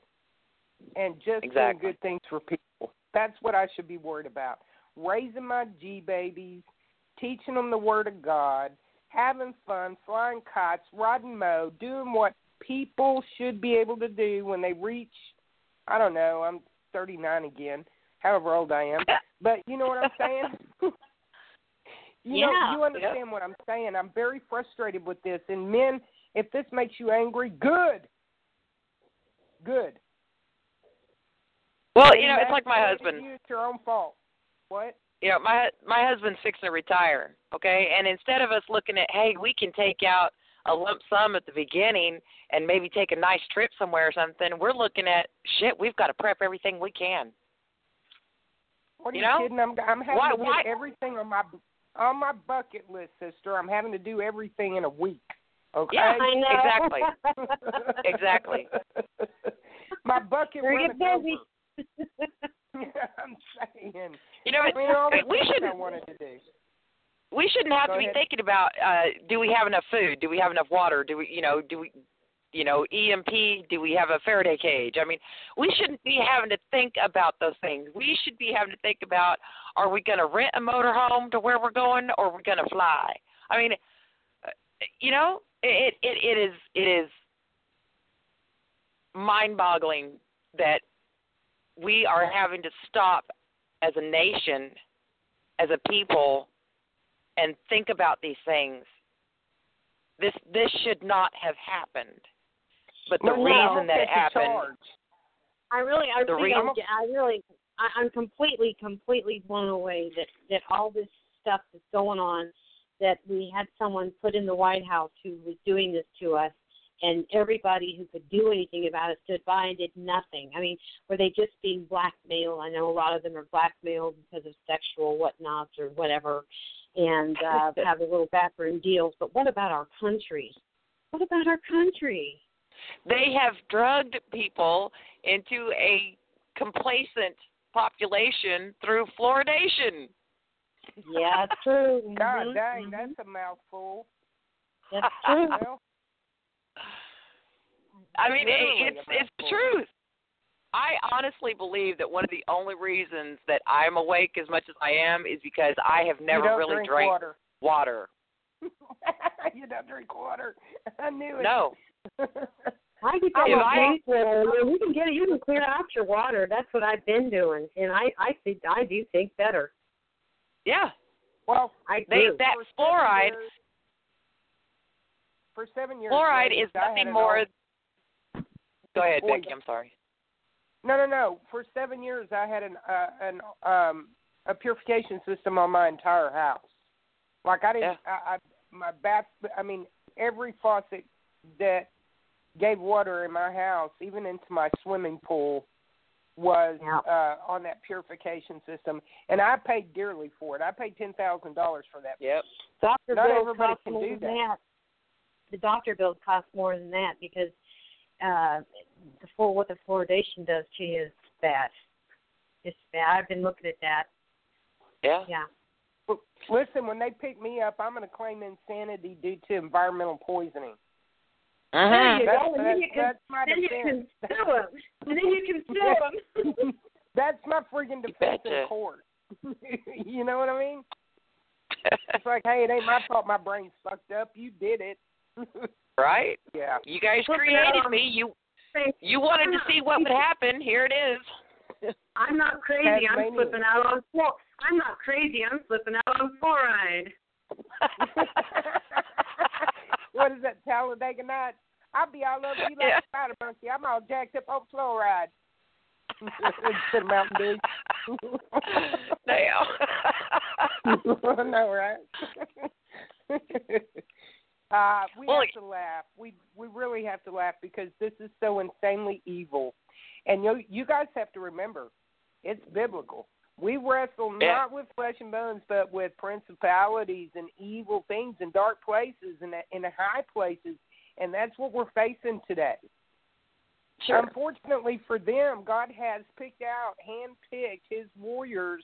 and just doing good things for people. That's what I should be worried about. Raising my G-babies, teaching them the Word of God, having fun, flying kites, riding mow, doing what people should be able to do when they reach, I don't know, I'm 39 again, however old I am. But you know what I'm saying? You know, you understand what I'm saying. I'm very frustrated with this. And men, if this makes you angry, good. Well, you know, it's like my husband. It's your own fault. What? You know, my husband's fixing to retire, okay? And instead of us looking at, hey, we can take out a lump sum at the beginning and maybe take a nice trip somewhere or something, we're looking at, shit, we've got to prep everything we can. What are you kidding? I'm having to get everything on my bucket list, sister. I'm having to do everything in a week. Okay? Yeah, I know. Exactly. My bucket list. I'm saying. You know, we shouldn't have to be thinking about do we have enough food? Do we have enough water? Do we EMP? Do we have a Faraday cage? I mean, we shouldn't be having to think about those things. We should be having to think about, are we going to rent a motorhome to where we're going, or are we going to fly? I mean, you know, it is mind-boggling that we are having to stop as a nation, as a people, and think about these things. This should not have happened. But the reason that it happened, I'm completely blown away that all this stuff is going on, that we had someone put in the White House who was doing this to us, and everybody who could do anything about it stood by and did nothing. I mean, were they just being blackmailed? I know a lot of them are blackmailed because of sexual whatnots or whatever, and have a little backroom deals. But what about our country? What about our country? They have drugged people into a complacent population through fluoridation. Yeah, true. God dang, that's a mouthful. That's true. Well, I mean, it's the truth. I honestly believe that one of the only reasons that I'm awake as much as I am is because I have never really drank water. You don't drink water. I knew it. No. I could tell you you can get it. You can clear out your water. That's what I've been doing, and I do think better. Yeah. Well, that fluoride. For 7 years. Fluoride is nothing more. Go ahead, Becky. I'm sorry. No. For 7 years, I had a purification system on my entire house. Like I didn't, my bath. I mean, every faucet that gave water in my house, even into my swimming pool, was on that purification system, and I paid dearly for it. I paid $10,000 for that. Yep. Dr. Not everybody can do that. The doctor bill costs more than that because what the fluoridation does to you is bad. It's bad. I've been looking at that. Yeah. Well, listen, when they pick me up, I'm going to claim insanity due to environmental poisoning. Uh-huh. Then you can sue them. That's my friggin' defense in court. You know what I mean? It's like, hey, it ain't my fault my brain's fucked up. You did it. Right? Yeah. You guys created me. You wanted to see what would happen. Here it is. I'm not crazy. I'm flipping out on fluoride. I'm not crazy. I'm flipping out on fluoride. What is that, Talladega Nights? I'll be all over you like a spider monkey. I'm all jacked up on fluoride. Instead of Mountain Dew. Damn. No, right? We have to laugh. We really have to laugh because this is so insanely evil. And you guys have to remember, it's biblical. We wrestle not with flesh and bones, but with principalities and evil things and dark places and in high places. And that's what we're facing today. Sure. Unfortunately for them, God has hand-picked his warriors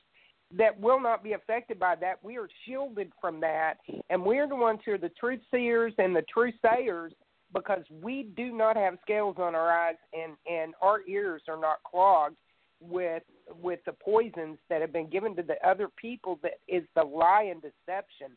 that will not be affected by that. We are shielded from that, and we're the ones who are the truth seers and the truth sayers because we do not have scales on our eyes, and our ears are not clogged with the poisons that have been given to the other people that is the lie and deception.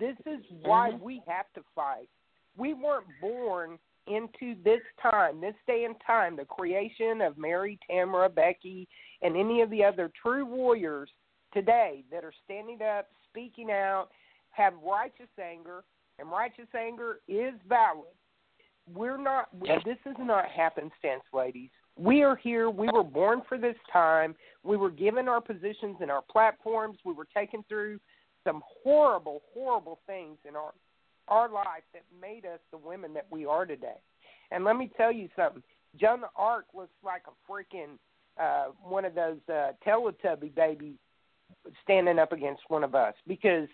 This is why we have to fight. We weren't born into this time, this day and time, the creation of Mary, Tamara, Becky, and any of the other true warriors today that are standing up, speaking out, have righteous anger, and righteous anger is valid. We're not, this is not happenstance, ladies. We are here. We were born for this time. We were given our positions and our platforms. We were taken through some horrible, horrible things in our life that made us the women that we are today. And let me tell you something. Joan the Ark looks like a freaking one of those Teletubby babies standing up against one of us because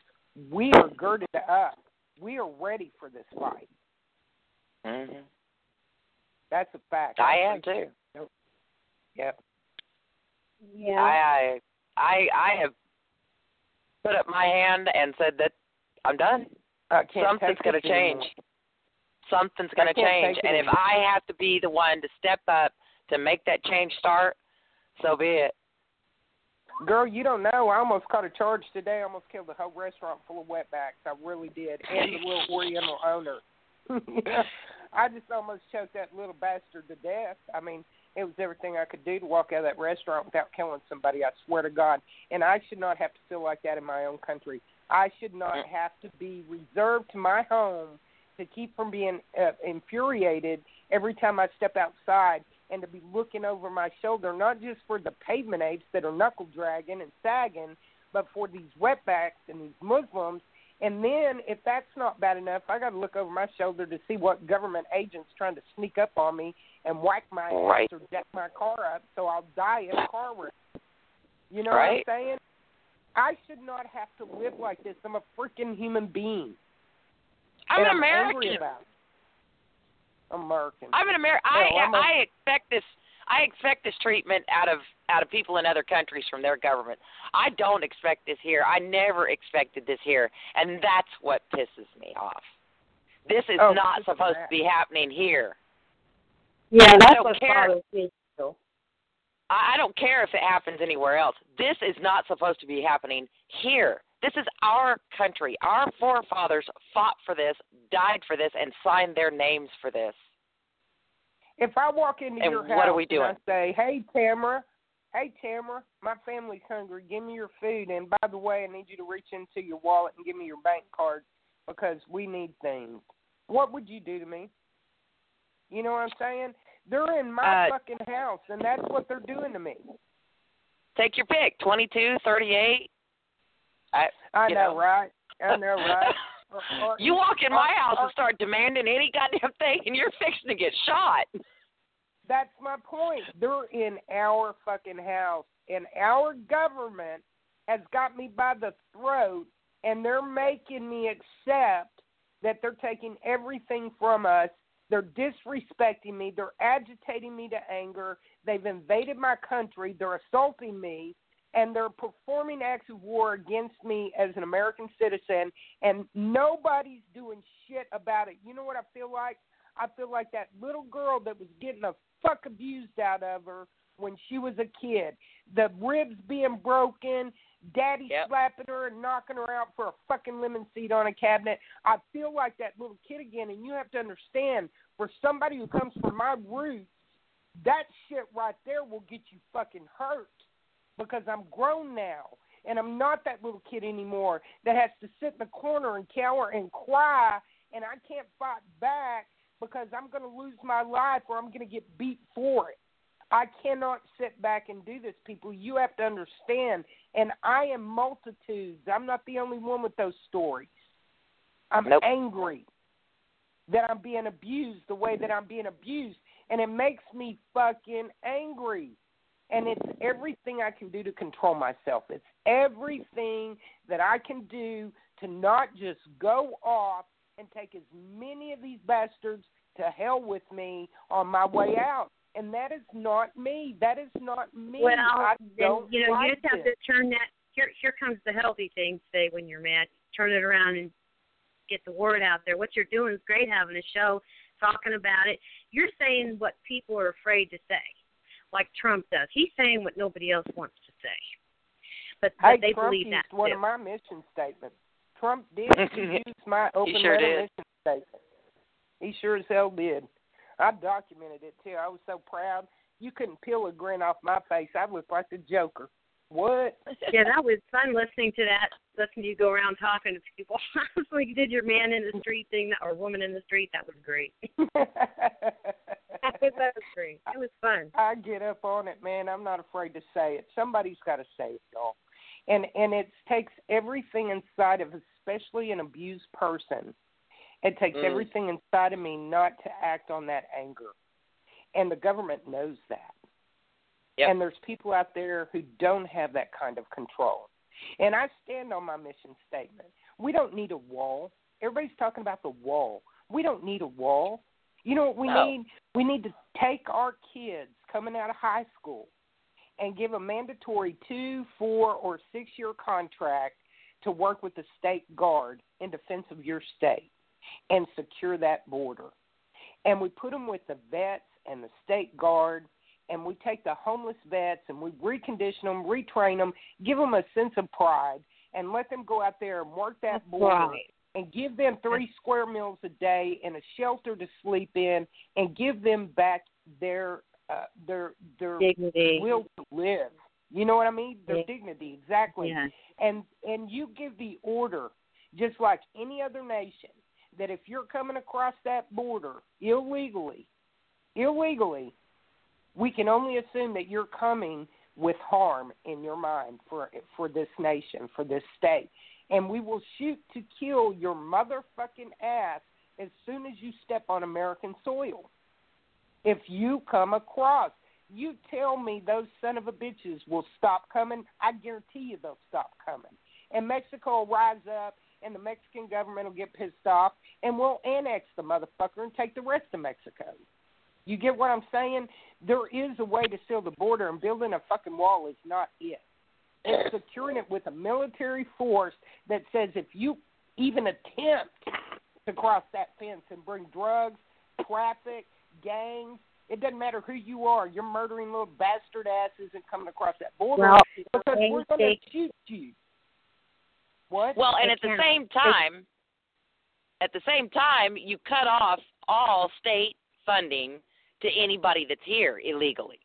we are girded up. We are ready for this fight. Mm-hmm. That's a fact. I am too. Nope. Yep. Yeah. I have put up my hand and said that I'm done. Something's going to change. Something's going to change. And if I have to be the one to step up to make that change start, so be it. Girl, you don't know. I almost caught a charge today. I almost killed the whole restaurant full of wetbacks. I really did. And the little Oriental owner. I just almost choked that little bastard to death. I mean, it was everything I could do to walk out of that restaurant without killing somebody, I swear to God. And I should not have to feel like that in my own country. I should not have to be reserved to my home to keep from being infuriated every time I step outside and to be looking over my shoulder, not just for the pavement apes that are knuckle-dragging and sagging, but for these wetbacks and these Muslims. And then if that's not bad enough, I got to look over my shoulder to see what government agent's trying to sneak up on me and whack my ass or jack my car up so I'll die in a car wreck. You know what I'm saying? I should not have to live like this. I'm a freaking human being. I'm an American. I expect this. I expect this treatment out of people in other countries from their government. I don't expect this here. I never expected this here, and that's what pisses me off. This is not supposed to be happening here. Yeah, that's what bothers me. I don't care if it happens anywhere else. This is not supposed to be happening here. This is our country. Our forefathers fought for this, died for this, and signed their names for this. If I walk into your house and I say, hey, Tamara, my family's hungry. Give me your food. And by the way, I need you to reach into your wallet and give me your bank card because we need things. What would you do to me? You know what I'm saying? They're in my fucking house, and that's what they're doing to me. Take your pick, 22, 38. I know, right? You walk in my house and start demanding any goddamn thing, and you're fixing to get shot. That's my point. They're in our fucking house, and our government has got me by the throat, and they're making me accept that they're taking everything from us. They're disrespecting me. They're agitating me to anger. They've invaded my country. They're assaulting me. And they're performing acts of war against me as an American citizen, and nobody's doing shit about it. You know what I feel like? I feel like that little girl that was getting the fuck abused out of her when she was a kid. The ribs being broken, daddy slapping her and knocking her out for a fucking lemon seed on a cabinet. I feel like that little kid again, and you have to understand, for somebody who comes from my roots, that shit right there will get you fucking hurt. Because I'm grown now, and I'm not that little kid anymore that has to sit in the corner and cower and cry, and I can't fight back because I'm going to lose my life or I'm going to get beat for it. I cannot sit back and do this, people. You have to understand, and I am multitudes. I'm not the only one with those stories. I'm angry that I'm being abused the way that I'm being abused, and it makes me fucking angry. And it's everything I can do to control myself. It's everything that I can do to not just go off and take as many of these bastards to hell with me on my way out. And that is not me. That is not me. Well, you just have to turn that. Here comes the healthy thing today when you're mad. Turn it around and get the word out there. What you're doing is great, having a show, talking about it. You're saying what people are afraid to say, like Trump does. He's saying what nobody else wants to say. But they Trump believe that. That's one of my mission statements. Trump did use my open letter mission statement. He sure as hell did. I documented it, too. I was so proud. You couldn't peel a grin off my face. I looked like the Joker. What? Yeah, that was fun listening to that, listening to you go around talking to people. So you did your man in the street thing or woman in the street. That was great. That was great. It was fun. I get up on it, man. I'm not afraid to say it. Somebody's got to say it, y'all. And it takes everything inside of, especially an abused person, it takes everything inside of me not to act on that anger. And the government knows that. Yep. And there's people out there who don't have that kind of control. And I stand on my mission statement. We don't need a wall. Everybody's talking about the wall. We don't need a wall. You know what we need? We need to take our kids coming out of high school and give a mandatory 2, 4, or 6-year contract to work with the state guard in defense of your state and secure that border. And we put them with the vets and the state guard, and we take the homeless vets and we recondition them, retrain them, give them a sense of pride, and let them go out there and work that border and give them 3 square meals a day and a shelter to sleep in and give them back their dignity. Will to live. You know what I mean? Their dignity, exactly. Yeah. And you give the order, just like any other nation, that if you're coming across that border illegally, we can only assume that you're coming with harm in your mind for this nation, for this state. And we will shoot to kill your motherfucking ass as soon as you step on American soil. If you come across, you tell me those son of a bitches will stop coming, I guarantee you they'll stop coming. And Mexico will rise up, and the Mexican government will get pissed off, and we'll annex the motherfucker and take the rest of Mexico. You get what I'm saying? There is a way to seal the border, and building a fucking wall is not it. It's securing it with a military force that says if you even attempt to cross that fence and bring drugs, traffic, gangs, it doesn't matter who you are, you're murdering little bastard asses and coming across that border because we're going to shoot you. What? Well, and at the same time, you cut off all state funding to anybody that's here illegally.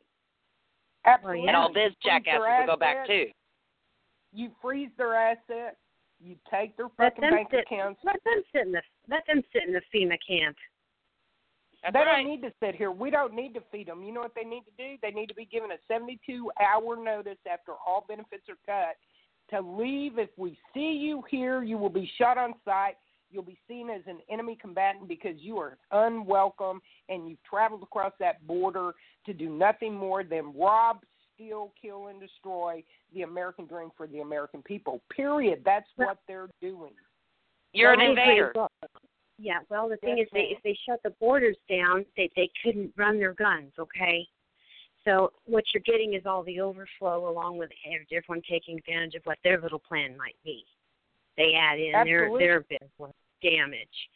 Absolutely. And all this jackass will go back too. You freeze their assets. You take their fucking bank accounts. Let them sit in the FEMA camp. They don't need to sit here. We don't need to feed them. You know what they need to do? They need to be given a 72-hour notice after all benefits are cut to leave. If we see you here, you will be shot on sight. You'll be seen as an enemy combatant because you are unwelcome and you've traveled across that border to do nothing more than rob, steal, kill, and destroy the American dream for the American people. Period. That's what they're doing. You're an invader. Yeah, well, the thing is, if they shut the borders down, they couldn't run their guns, okay? So what you're getting is all the overflow along with everyone taking advantage of what their little plan might be. They add in their business damage.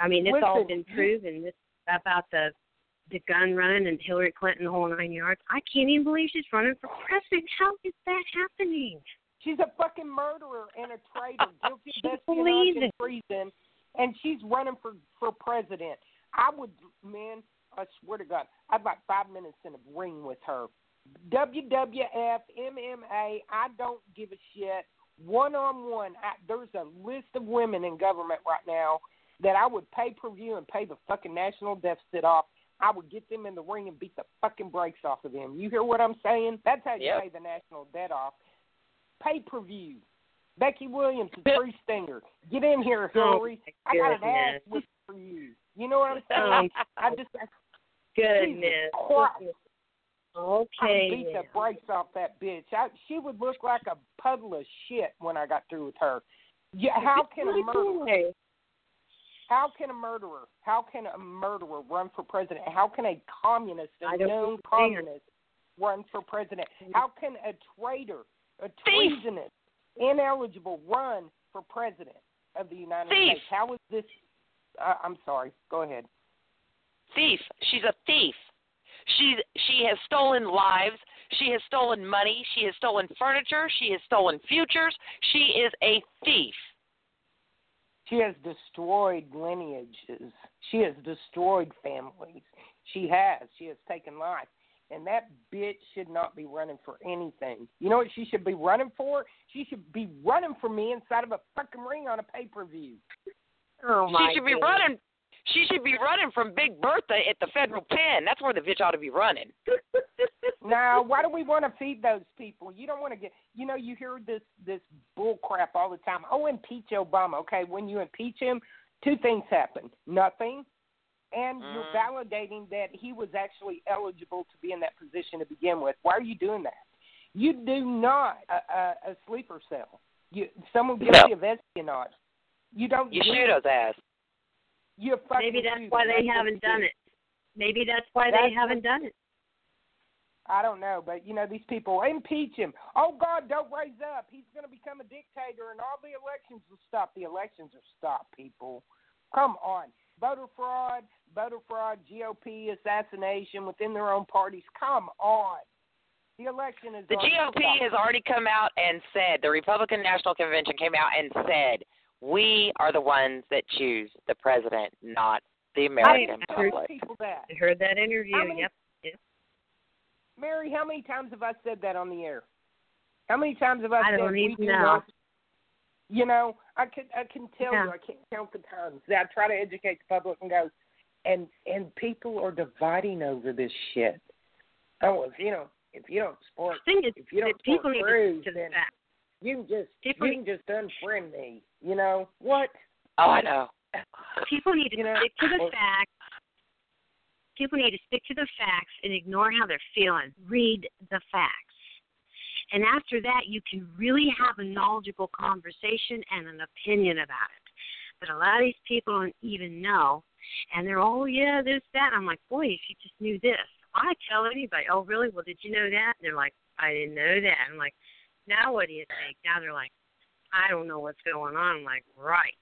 I mean, it's all been proven about the gun run and Hillary Clinton, the whole 9 yards. I can't even believe she's running for president. How is that happening? She's a fucking murderer and a traitor, guilty of espionage and treason. And she's running for president. I would, man, I swear to God, I'd like 5 minutes in a ring with her. WWF, MMA, I don't give a shit. One-on-one, there's a list of women in government right now that I would pay per view and pay the fucking national deficit off I would get them in the ring and beat the fucking brakes off of them. You hear what I'm saying? That's how you pay the national debt off. Pay-per-view. Becky Williams and Truthstinger. Get in here, Hillary. I got an ass whip for you. You know what I'm saying? Goodness. Okay. I beat the brakes off that bitch. She would look like a puddle of shit when I got through with her. Yeah, how can a murderer run for president? How can a communist, a known communist, run for president? How can a traitor, a treasonous, ineligible run for president of the United States? How is this? I'm sorry. Go ahead. Thief. She's a thief. She has stolen lives. She has stolen money. She has stolen furniture. She has stolen futures. She is a thief. She has destroyed lineages. She has destroyed families. She has. She has taken life. And that bitch should not be running for anything. You know what she should be running for? She should be running for me inside of a fucking ring on a pay-per-view. Oh, my God. She should be running from Big Bertha at the federal pen. That's where the bitch ought to be running. Now, why do we want to feed those people? You don't want to get, you know, you hear this bull crap all the time. Oh, impeach Obama. Okay, when you impeach him, two things happen. Nothing. And you're validating that he was actually eligible to be in that position to begin with. Why are you doing that? You do not a sleeper cell. Someone guilty of espionage. You don't. You shoot his ass. Maybe that's why they haven't done it. Maybe that's why they haven't done it. I don't know, but, you know, these people, impeach him. Oh, God, don't raise up. He's going to become a dictator, and all the elections will stop. The elections are stopped, people. Come on. Voter fraud, GOP assassination within their own parties. Come on. The election is The GOP stopped. Has already come out and said, the Republican National Convention came out and said, we are the ones that choose the president, not the American public. I heard that interview. Yep. Mary, how many times have I said that on the air? How many times have I said that? I don't even know. You know, I can tell you. I can't count the times that I try to educate the public and go, and people are dividing over this shit. Oh, if you don't support, if you don't support Cruz, then you can just unfriend me. You know what? Oh, I know. People need to stick to the facts. People need to stick to the facts and ignore how they're feeling. Read the facts. And after that, you can really have a knowledgeable conversation and an opinion about it. But a lot of these people don't even know. And they're, this, that. I'm like, boy, if you just knew this. I tell anybody, oh, really? Well, did you know that? And they're like, I didn't know that. I'm like, now what do you think? Now they're like, I don't know what's going on. I'm like, right.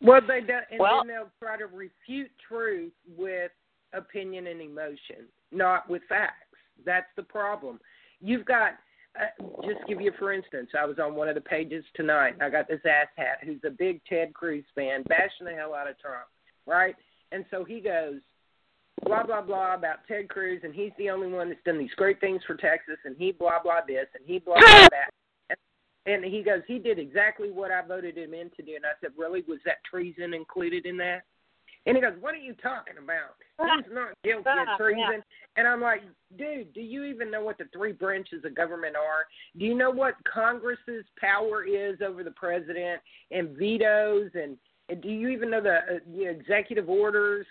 Well, they don't, then they'll try to refute truth with opinion and emotion, not with facts. That's the problem. You've got, just give you for instance, I was on one of the pages tonight, and I got this asshat who's a big Ted Cruz fan, bashing the hell out of Trump, right? And so he goes, blah, blah, blah about Ted Cruz, and he's the only one that's done these great things for Texas, and he blah, blah this, and he blah, blah that. And he goes, he did exactly what I voted him in to do. And I said, really? Was that treason included in that? And he goes, what are you talking about? He's not guilty of treason. Yeah. And I'm like, dude, do you even know what the three branches of government are? Do you know what Congress's power is over the president and vetoes? And do you even know the executive orders?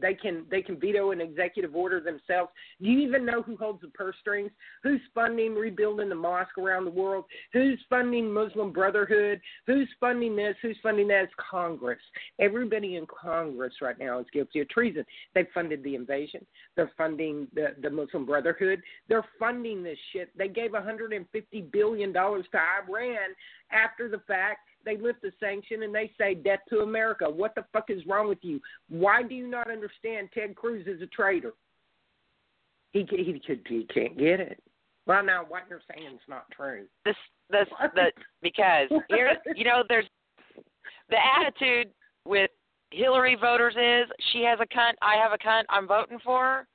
They can veto an executive order themselves? Do you even know who holds the purse strings? Who's funding rebuilding the mosque around the world? Who's funding Muslim Brotherhood? Who's funding this? Who's funding that? It's Congress. Everybody in Congress right now is guilty of treason. They funded the invasion. They're funding the Muslim Brotherhood. They're funding this shit. They gave $150 billion to Iran after the fact. They lift the sanction and they say death to America. What the fuck is wrong with you? Why do you not understand Ted Cruz is a traitor? He can't get it. Well, now what you're saying is not true. Because here, there's the attitude with Hillary voters is she has a cunt, I have a cunt, I'm voting for her.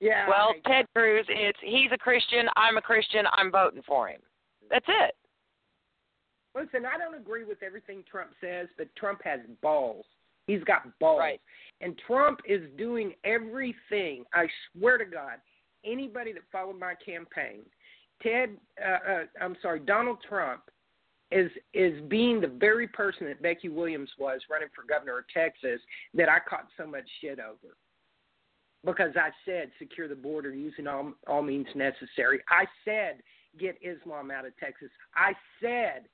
Yeah. Well, Ted Cruz, he's a Christian, I'm voting for him. That's it. Listen, I don't agree with everything Trump says, but Trump has balls. He's got balls. Right. And Trump is doing everything. I swear to God, anybody that followed my campaign, Donald Trump is being the very person that Becky Williams was running for governor of Texas that I caught so much shit over. Because I said secure the border using all means necessary. I said get Islam out of Texas. I said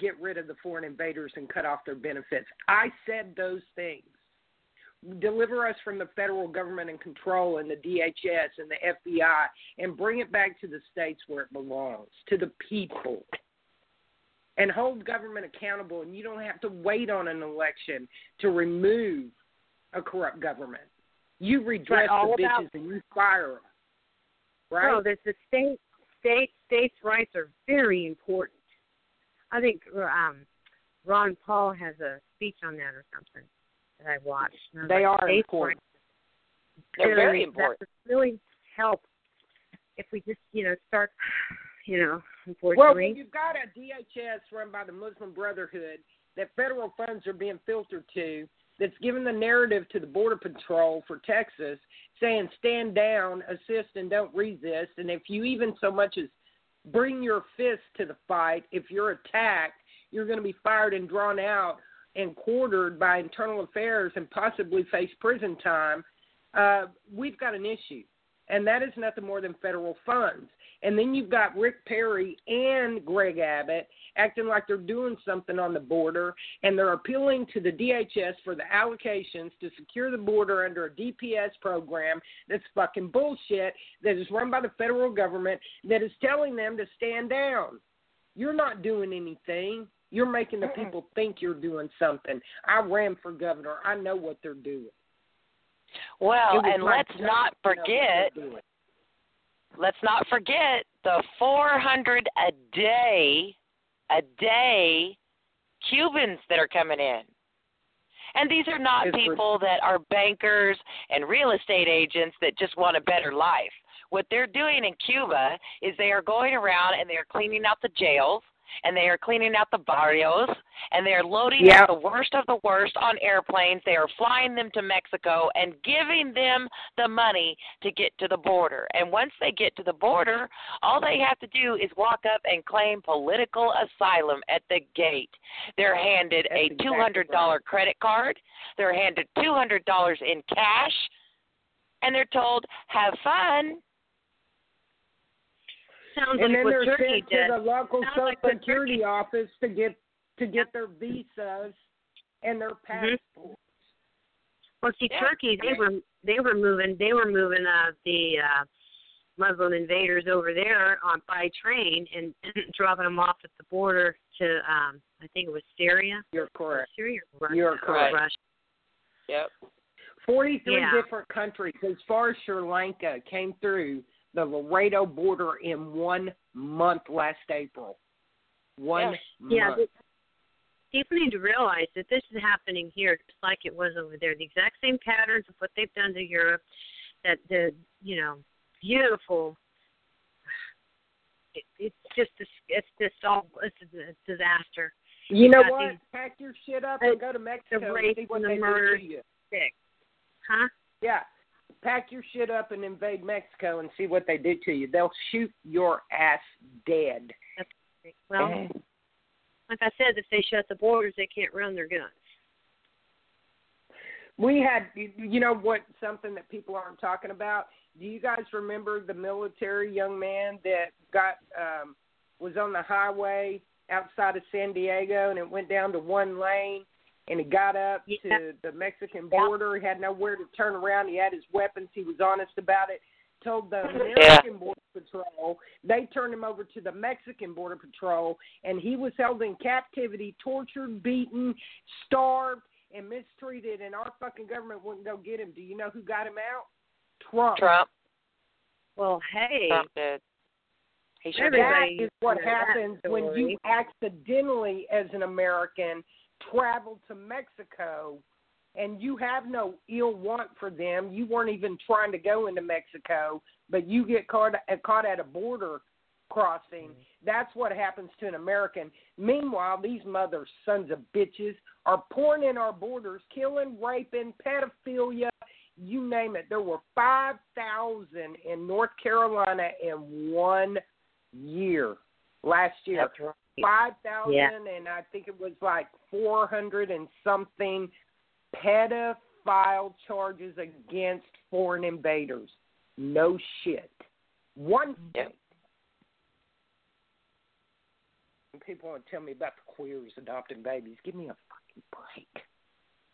get rid of the foreign invaders and cut off their benefits. I said those things. Deliver us from the federal government and control and the DHS and the FBI and bring it back to the states where it belongs, to the people. And hold government accountable, and you don't have to wait on an election to remove a corrupt government. You redress the bitches and you fire them. Right? No, the states' rights are very important. I think Ron Paul has a speech on that or something that I watched. They are important. They're very important. That would really help if we just, start... unfortunately. Well, when you've got a DHS run by the Muslim Brotherhood that federal funds are being filtered to, that's giving the narrative to the Border Patrol for Texas, saying stand down, assist, and don't resist. And if you even so much as bring your fist to the fight, if you're attacked, you're going to be fired and drawn out and quartered by internal affairs and possibly face prison time. We've got an issue. And that is nothing more than federal funds. And then you've got Rick Perry and Greg Abbott acting like they're doing something on the border, and they're appealing to the DHS for the allocations to secure the border under a DPS program that's fucking bullshit, that is run by the federal government, that is telling them to stand down. You're not doing anything. You're making the people think you're doing something. I ran for governor. I know what they're doing. Well, and let's not forget the 400 a day Cubans that are coming in. And these are not people that are bankers and real estate agents that just want a better life. What they're doing in Cuba is they are going around and they are cleaning out the jails. And they are cleaning out the barrios, and they are loading up the worst of the worst on airplanes. They are flying them to Mexico and giving them the money to get to the border. And once they get to the border, all they have to do is walk up and claim political asylum at the gate. They're handed a $200 credit card. They're handed $200 in cash, and they're told, have fun. And then they're sent to the local Social Security office to get their visas and their passports. Well, see, Turkey, they were moving the Muslim invaders over there by train and dropping them off at the border to I think it was Syria. You're correct. Syria, Russia, you're correct. Russia. Yep. 43 different countries, as far as Sri Lanka, came through the Laredo border in 1 month last April. One month. Yeah, people need to realize that this is happening here just like it was over there. The exact same patterns of what they've done to Europe, that the, beautiful, it's just a disaster. You know what? Pack your shit up and go to Mexico and see what they do to you. Huh? Yeah. Pack your shit up and invade Mexico and see what they do to you. They'll shoot your ass dead. Well, like I said, if they shut the borders, they can't run their guns. We had, something that people aren't talking about? Do you guys remember the military young man that got was on the highway outside of San Diego and it went down to one lane? And he got up to the Mexican border. He had nowhere to turn around. He had his weapons. He was honest about it. Told the American Border Patrol. They turned him over to the Mexican Border Patrol, and he was held in captivity, tortured, beaten, starved, and mistreated, and our fucking government wouldn't go get him. Do you know who got him out? Trump. Well, hey. Trump did. That is what happens when you accidentally, as an American, traveled to Mexico, and you have no ill want for them. You weren't even trying to go into Mexico, but you get caught at a border crossing. That's what happens to an American. Meanwhile, these mother sons of bitches are pouring in our borders, killing, raping, pedophilia, you name it. There were 5,000 in North Carolina in 1 year last year. Right. 5,000, yeah. And I think it was like 400 and something pedophile charges against foreign invaders. No shit. One thing. People want to tell me about the queers adopting babies. Give me a fucking break.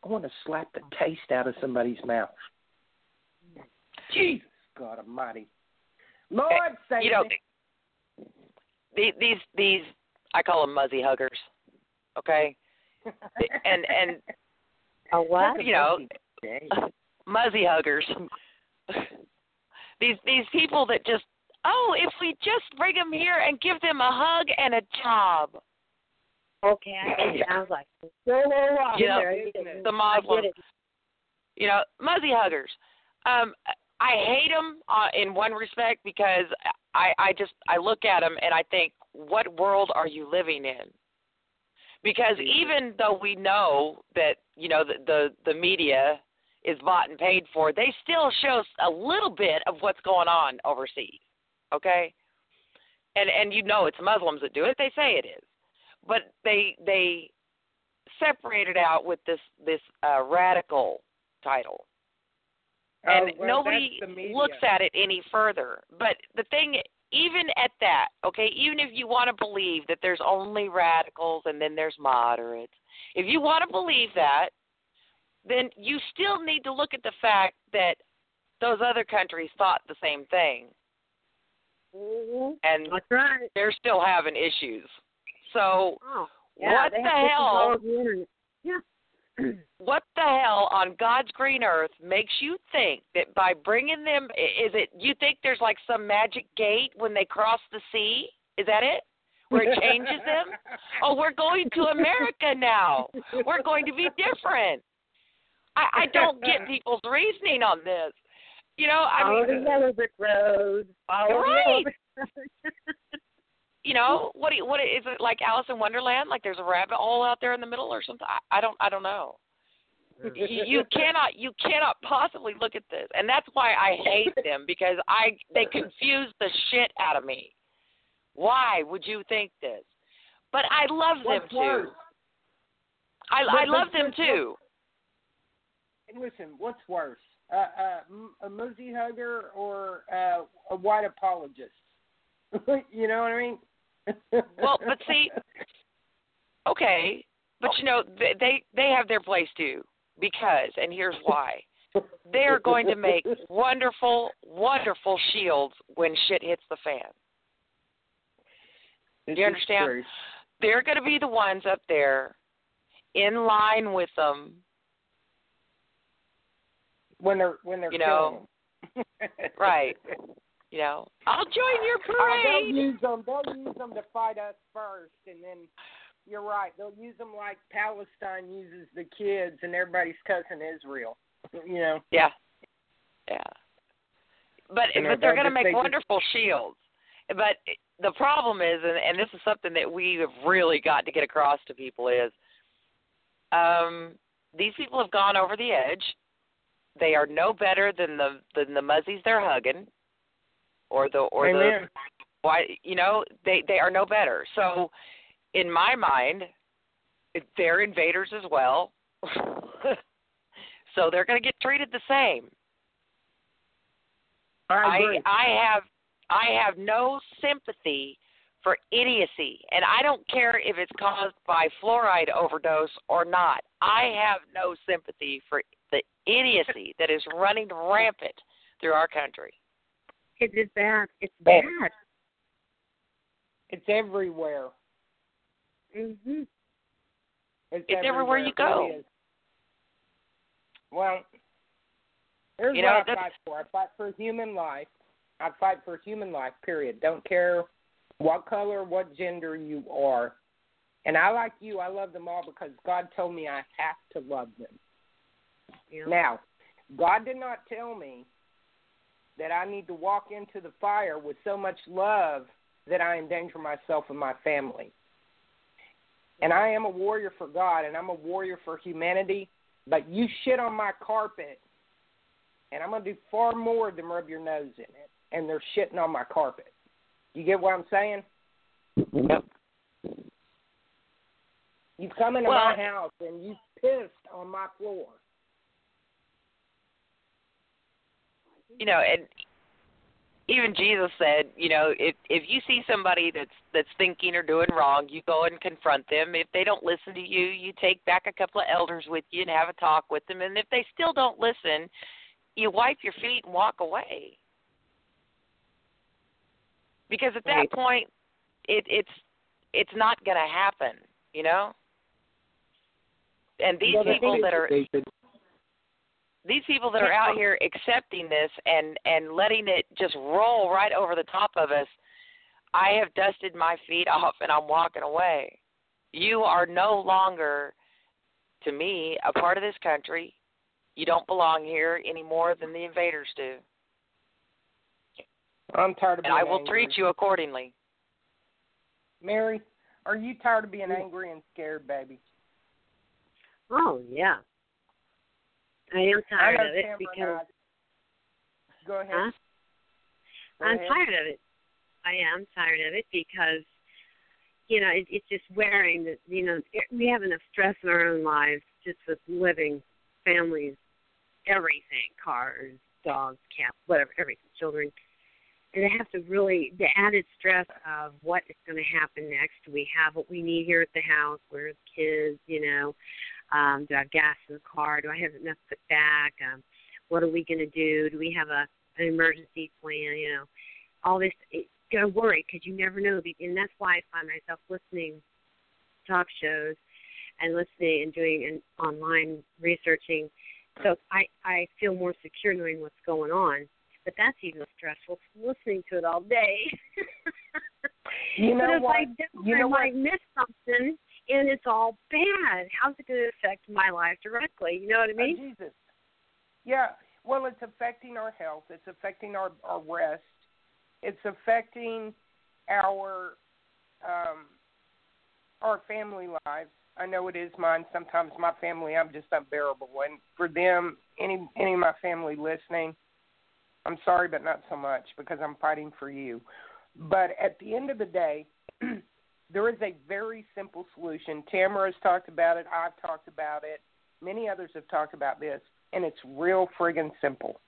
I want to slap the taste out of somebody's mouth. Jesus God Almighty, Lord save me. These I call them muzzy huggers. Okay, and a what? You know, muzzy huggers. These people that just, oh, if we just bring them here and give them a hug and a job. Okay, it sounds like the Muslims. You know, muzzy huggers. I hate them in one respect because I look at them and I think, what world are you living in? Because even though we know that, you know, the media is bought and paid for, they still show a little bit of what's going on overseas. Okay, and you know it's Muslims that do it. They say it is, but they separate it out with this radical title, and nobody looks at it any further. But the thing, even at that, okay, even if you want to believe that there's only radicals and then there's moderates, if you want to believe that, then you still need to look at the fact that those other countries thought the same thing. Mm-hmm. And that's right. They're still having issues. So what the hell? What the hell on God's green earth makes you think that by bringing them, is it you think there's like some magic gate when they cross the sea? Is that it? Where it changes them? Oh, we're going to America now. We're going to be different. I don't get people's reasoning on this. You know, I mean, all the yellow brick roads. Right. You know, what is it, like Alice in Wonderland? Like there's a rabbit hole out there in the middle or something? I don't know. You cannot possibly look at this, and that's why I hate them, because they confuse the shit out of me. Why would you think this? But I love them too. I love them too. And listen, what's worse? A muzzy hugger or a white apologist? You know what I mean? Well, but see, okay, but you know, they have their place too, because, and here's why, they're going to make wonderful, wonderful shields when shit hits the fan. Do you understand? True. They're going to be the ones up there in line with them when they're you know, right. You know, I'll join your parade. They'll use them to fight us first, and then you're right. They'll use them like Palestine uses the kids, and everybody's cussing Israel. You know. Yeah. Yeah. But they're going to make wonderful shields. But the problem is, and this is something that we have really got to get across to people is, these people have gone over the edge. They are no better than the muzzies they're hugging. Or the why, you know, they are no better. So in my mind, they're invaders as well. So they're going to get treated the same. I have no sympathy for idiocy, and I don't care if it's caused by fluoride overdose or not. I have no sympathy for the idiocy that is running rampant through our country. It's bad. It's bad. It's everywhere. Mm-hmm. It's everywhere you go. Well, here's what I fight for. I fight for human life. I fight for human life, period. Don't care what color, what gender you are. And I like you. I love them all because God told me I have to love them. Yeah. Now, God did not tell me that I need to walk into the fire with so much love that I endanger myself and my family. And I am a warrior for God, and I'm a warrior for humanity, but you shit on my carpet, and I'm going to do far more than rub your nose in it, and they're shitting on my carpet. You get what I'm saying? Yep. You come into my house, and you pissed on my floor. You know, and even Jesus said, you know, if you see somebody that's thinking or doing wrong, you go and confront them. If they don't listen to you, you take back a couple of elders with you and have a talk with them. And if they still don't listen, you wipe your feet and walk away. Because at that point, it's not going to happen, you know? And these people that are... These people that are out here accepting this and letting it just roll right over the top of us, I have dusted my feet off and I'm walking away. You are no longer, to me, a part of this country. You don't belong here any more than the invaders do. I'm tired of being angry. And I will treat you accordingly. Mary, are you tired of being angry and scared, baby? Oh, yeah. I am tired of it because... Go ahead. Huh? I'm tired of it because, you know, it's just wearing... You know, we have enough stress in our own lives just with living, families, everything, cars, dogs, cats, whatever, everything, children. And they have to really... The added stress of what is going to happen next. Do we have what we need here at the house? Where are the kids, you know... do I have gas in the car? Do I have enough to put back? What are we going to do? Do we have an emergency plan? You know, all this. It's going to worry because you never know. And that's why I find myself listening to talk shows and listening and doing online researching. So I feel more secure knowing what's going on. But that's even stressful, listening to it all day. You know what? I miss something. And it's all bad. How's it going to affect my life directly? You know what I mean? Oh, Jesus. Yeah. Well, it's affecting our health. It's affecting our rest. It's affecting our family lives. I know it is mine. Sometimes my family, I'm just unbearable. And for them, any of my family listening, I'm sorry, but not so much because I'm fighting for you. But at the end of the day, there is a very simple solution. Tamara's talked about it. I've talked about it. Many others have talked about this, and it's real friggin' simple.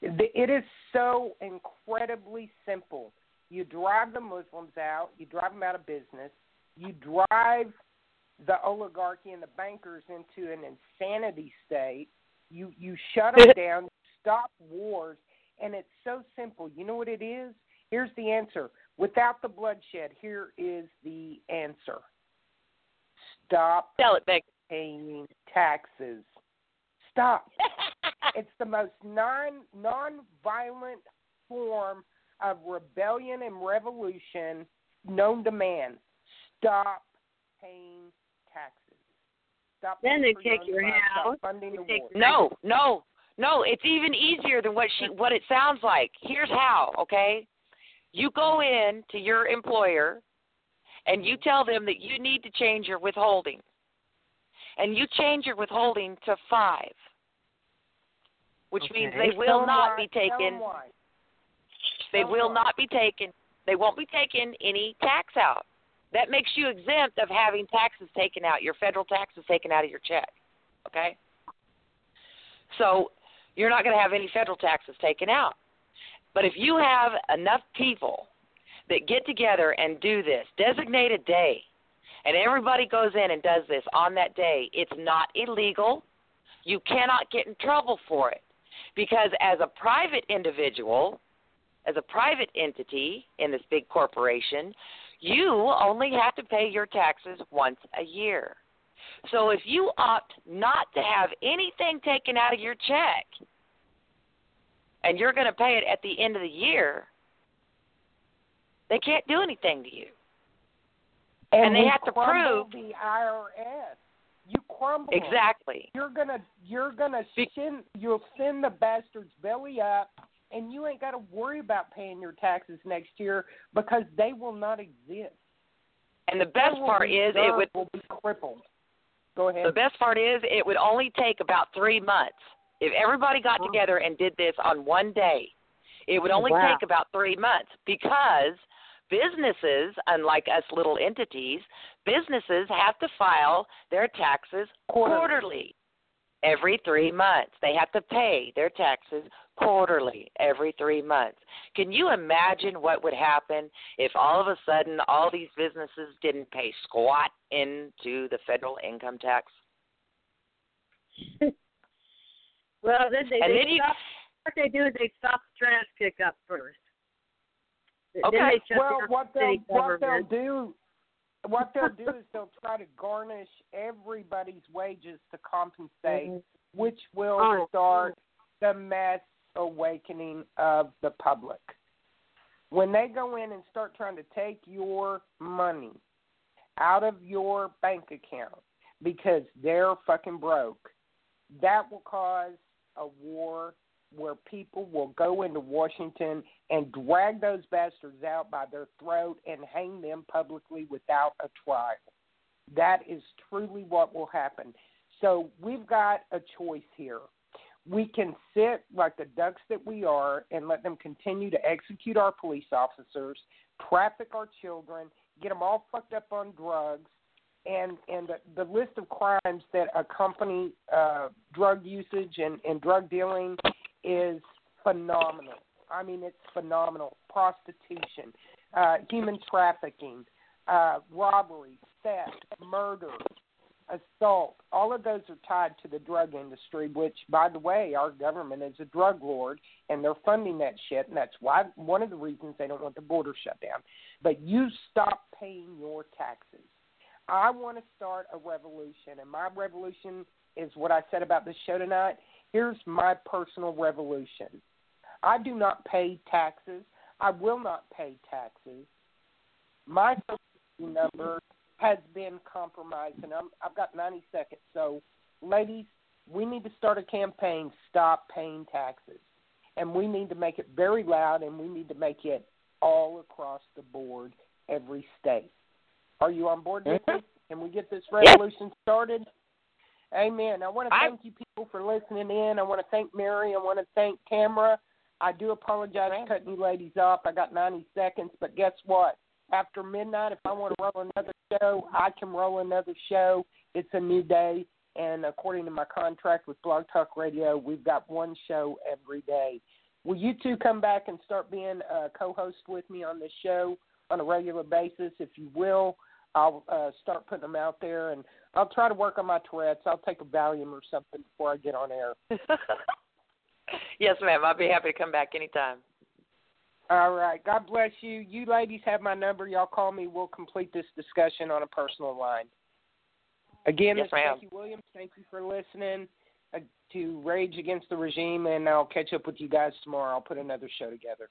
It is so incredibly simple. You drive the Muslims out. You drive them out of business. You drive the oligarchy and the bankers into an insanity state. You shut them down. Stop wars. And it's so simple. You know what it is? Here's the answer. Without the bloodshed, here is the answer. Stop paying taxes. Stop. It's the most non-violent form of rebellion and revolution known to man. Stop paying taxes. Stop. Then they take your house. No. It's even easier than what it sounds like. Here's how, okay? You go in to your employer and you tell them that you need to change your withholding. And you change your withholding to 5, which means they will not be taken. They will not be taken. They won't be taking any tax out. That makes you exempt of having taxes taken out, your federal taxes taken out of your check. Okay? So you're not going to have any federal taxes taken out. But if you have enough people that get together and do this, designate a day, and everybody goes in and does this on that day, it's not illegal. You cannot get in trouble for it. Because as a private individual, as a private entity in this big corporation, you only have to pay your taxes once a year. So if you opt not to have anything taken out of your check, and you're going to pay it at the end of the year, they can't do anything to you. And they have to prove the IRS. You crumble. Exactly. You're gonna you'll send the bastards belly up and you ain't got to worry about paying your taxes next year because they will not exist. And the best part is it would will be crippled. Go ahead. The best part is it would only take about 3 months. If everybody got together and did this on one day, it would only take about 3 months because businesses, unlike us little entities, businesses have to file their taxes quarterly. Every 3 months. They have to pay their taxes quarterly every 3 months. Can you imagine what would happen if all of a sudden all these businesses didn't pay squat into the federal income tax? Well, then what they do is they stop trash pickup first. Okay. Well, what they'll do is they'll try to garnish everybody's wages to compensate, which will start the mass awakening of the public. When they go in and start trying to take your money out of your bank account because they're fucking broke, that will cause a war where people will go into Washington and drag those bastards out by their throat and hang them publicly without a trial. That is truly what will happen. So we've got a choice here. We can sit like the ducks that we are and let them continue to execute our police officers, traffic our children, get them all fucked up on drugs, and the list of crimes that accompany drug usage and drug dealing is phenomenal. I mean, it's phenomenal. Prostitution, human trafficking, robbery, theft, murder, assault. All of those are tied to the drug industry, which, by the way, our government is a drug lord, and they're funding that shit, and that's why one of the reasons they don't want the border shut down. But you stop paying your taxes. I want to start a revolution, and my revolution is what I said about this show tonight. Here's my personal revolution. I do not pay taxes. I will not pay taxes. My Social Security number has been compromised, and I've got 90 seconds. So, ladies, we need to start a campaign, stop paying taxes. And we need to make it very loud, and we need to make it all across the board, every state. Are you on board, Nikki? Can we get this revolution started? Amen. I want to thank you people for listening in. I want to thank Mary. I want to thank Tamara. I do apologize for cutting you ladies off. I got 90 seconds, but guess what? After midnight, if I want to roll another show, I can roll another show. It's a new day, and according to my contract with Blog Talk Radio, we've got one show every day. Will you two come back and start being a co-host with me on this show on a regular basis? If you will, I'll start putting them out there, and I'll try to work on my Tourette's. I'll take a Valium or something before I get on air. Yes, ma'am. I'll be happy to come back anytime. All right. God bless you. You ladies have my number. Y'all call me. We'll complete this discussion on a personal line. Again, yes, this is Becky Williams. Thank you for listening to Rage Against the Regime, and I'll catch up with you guys tomorrow. I'll put another show together.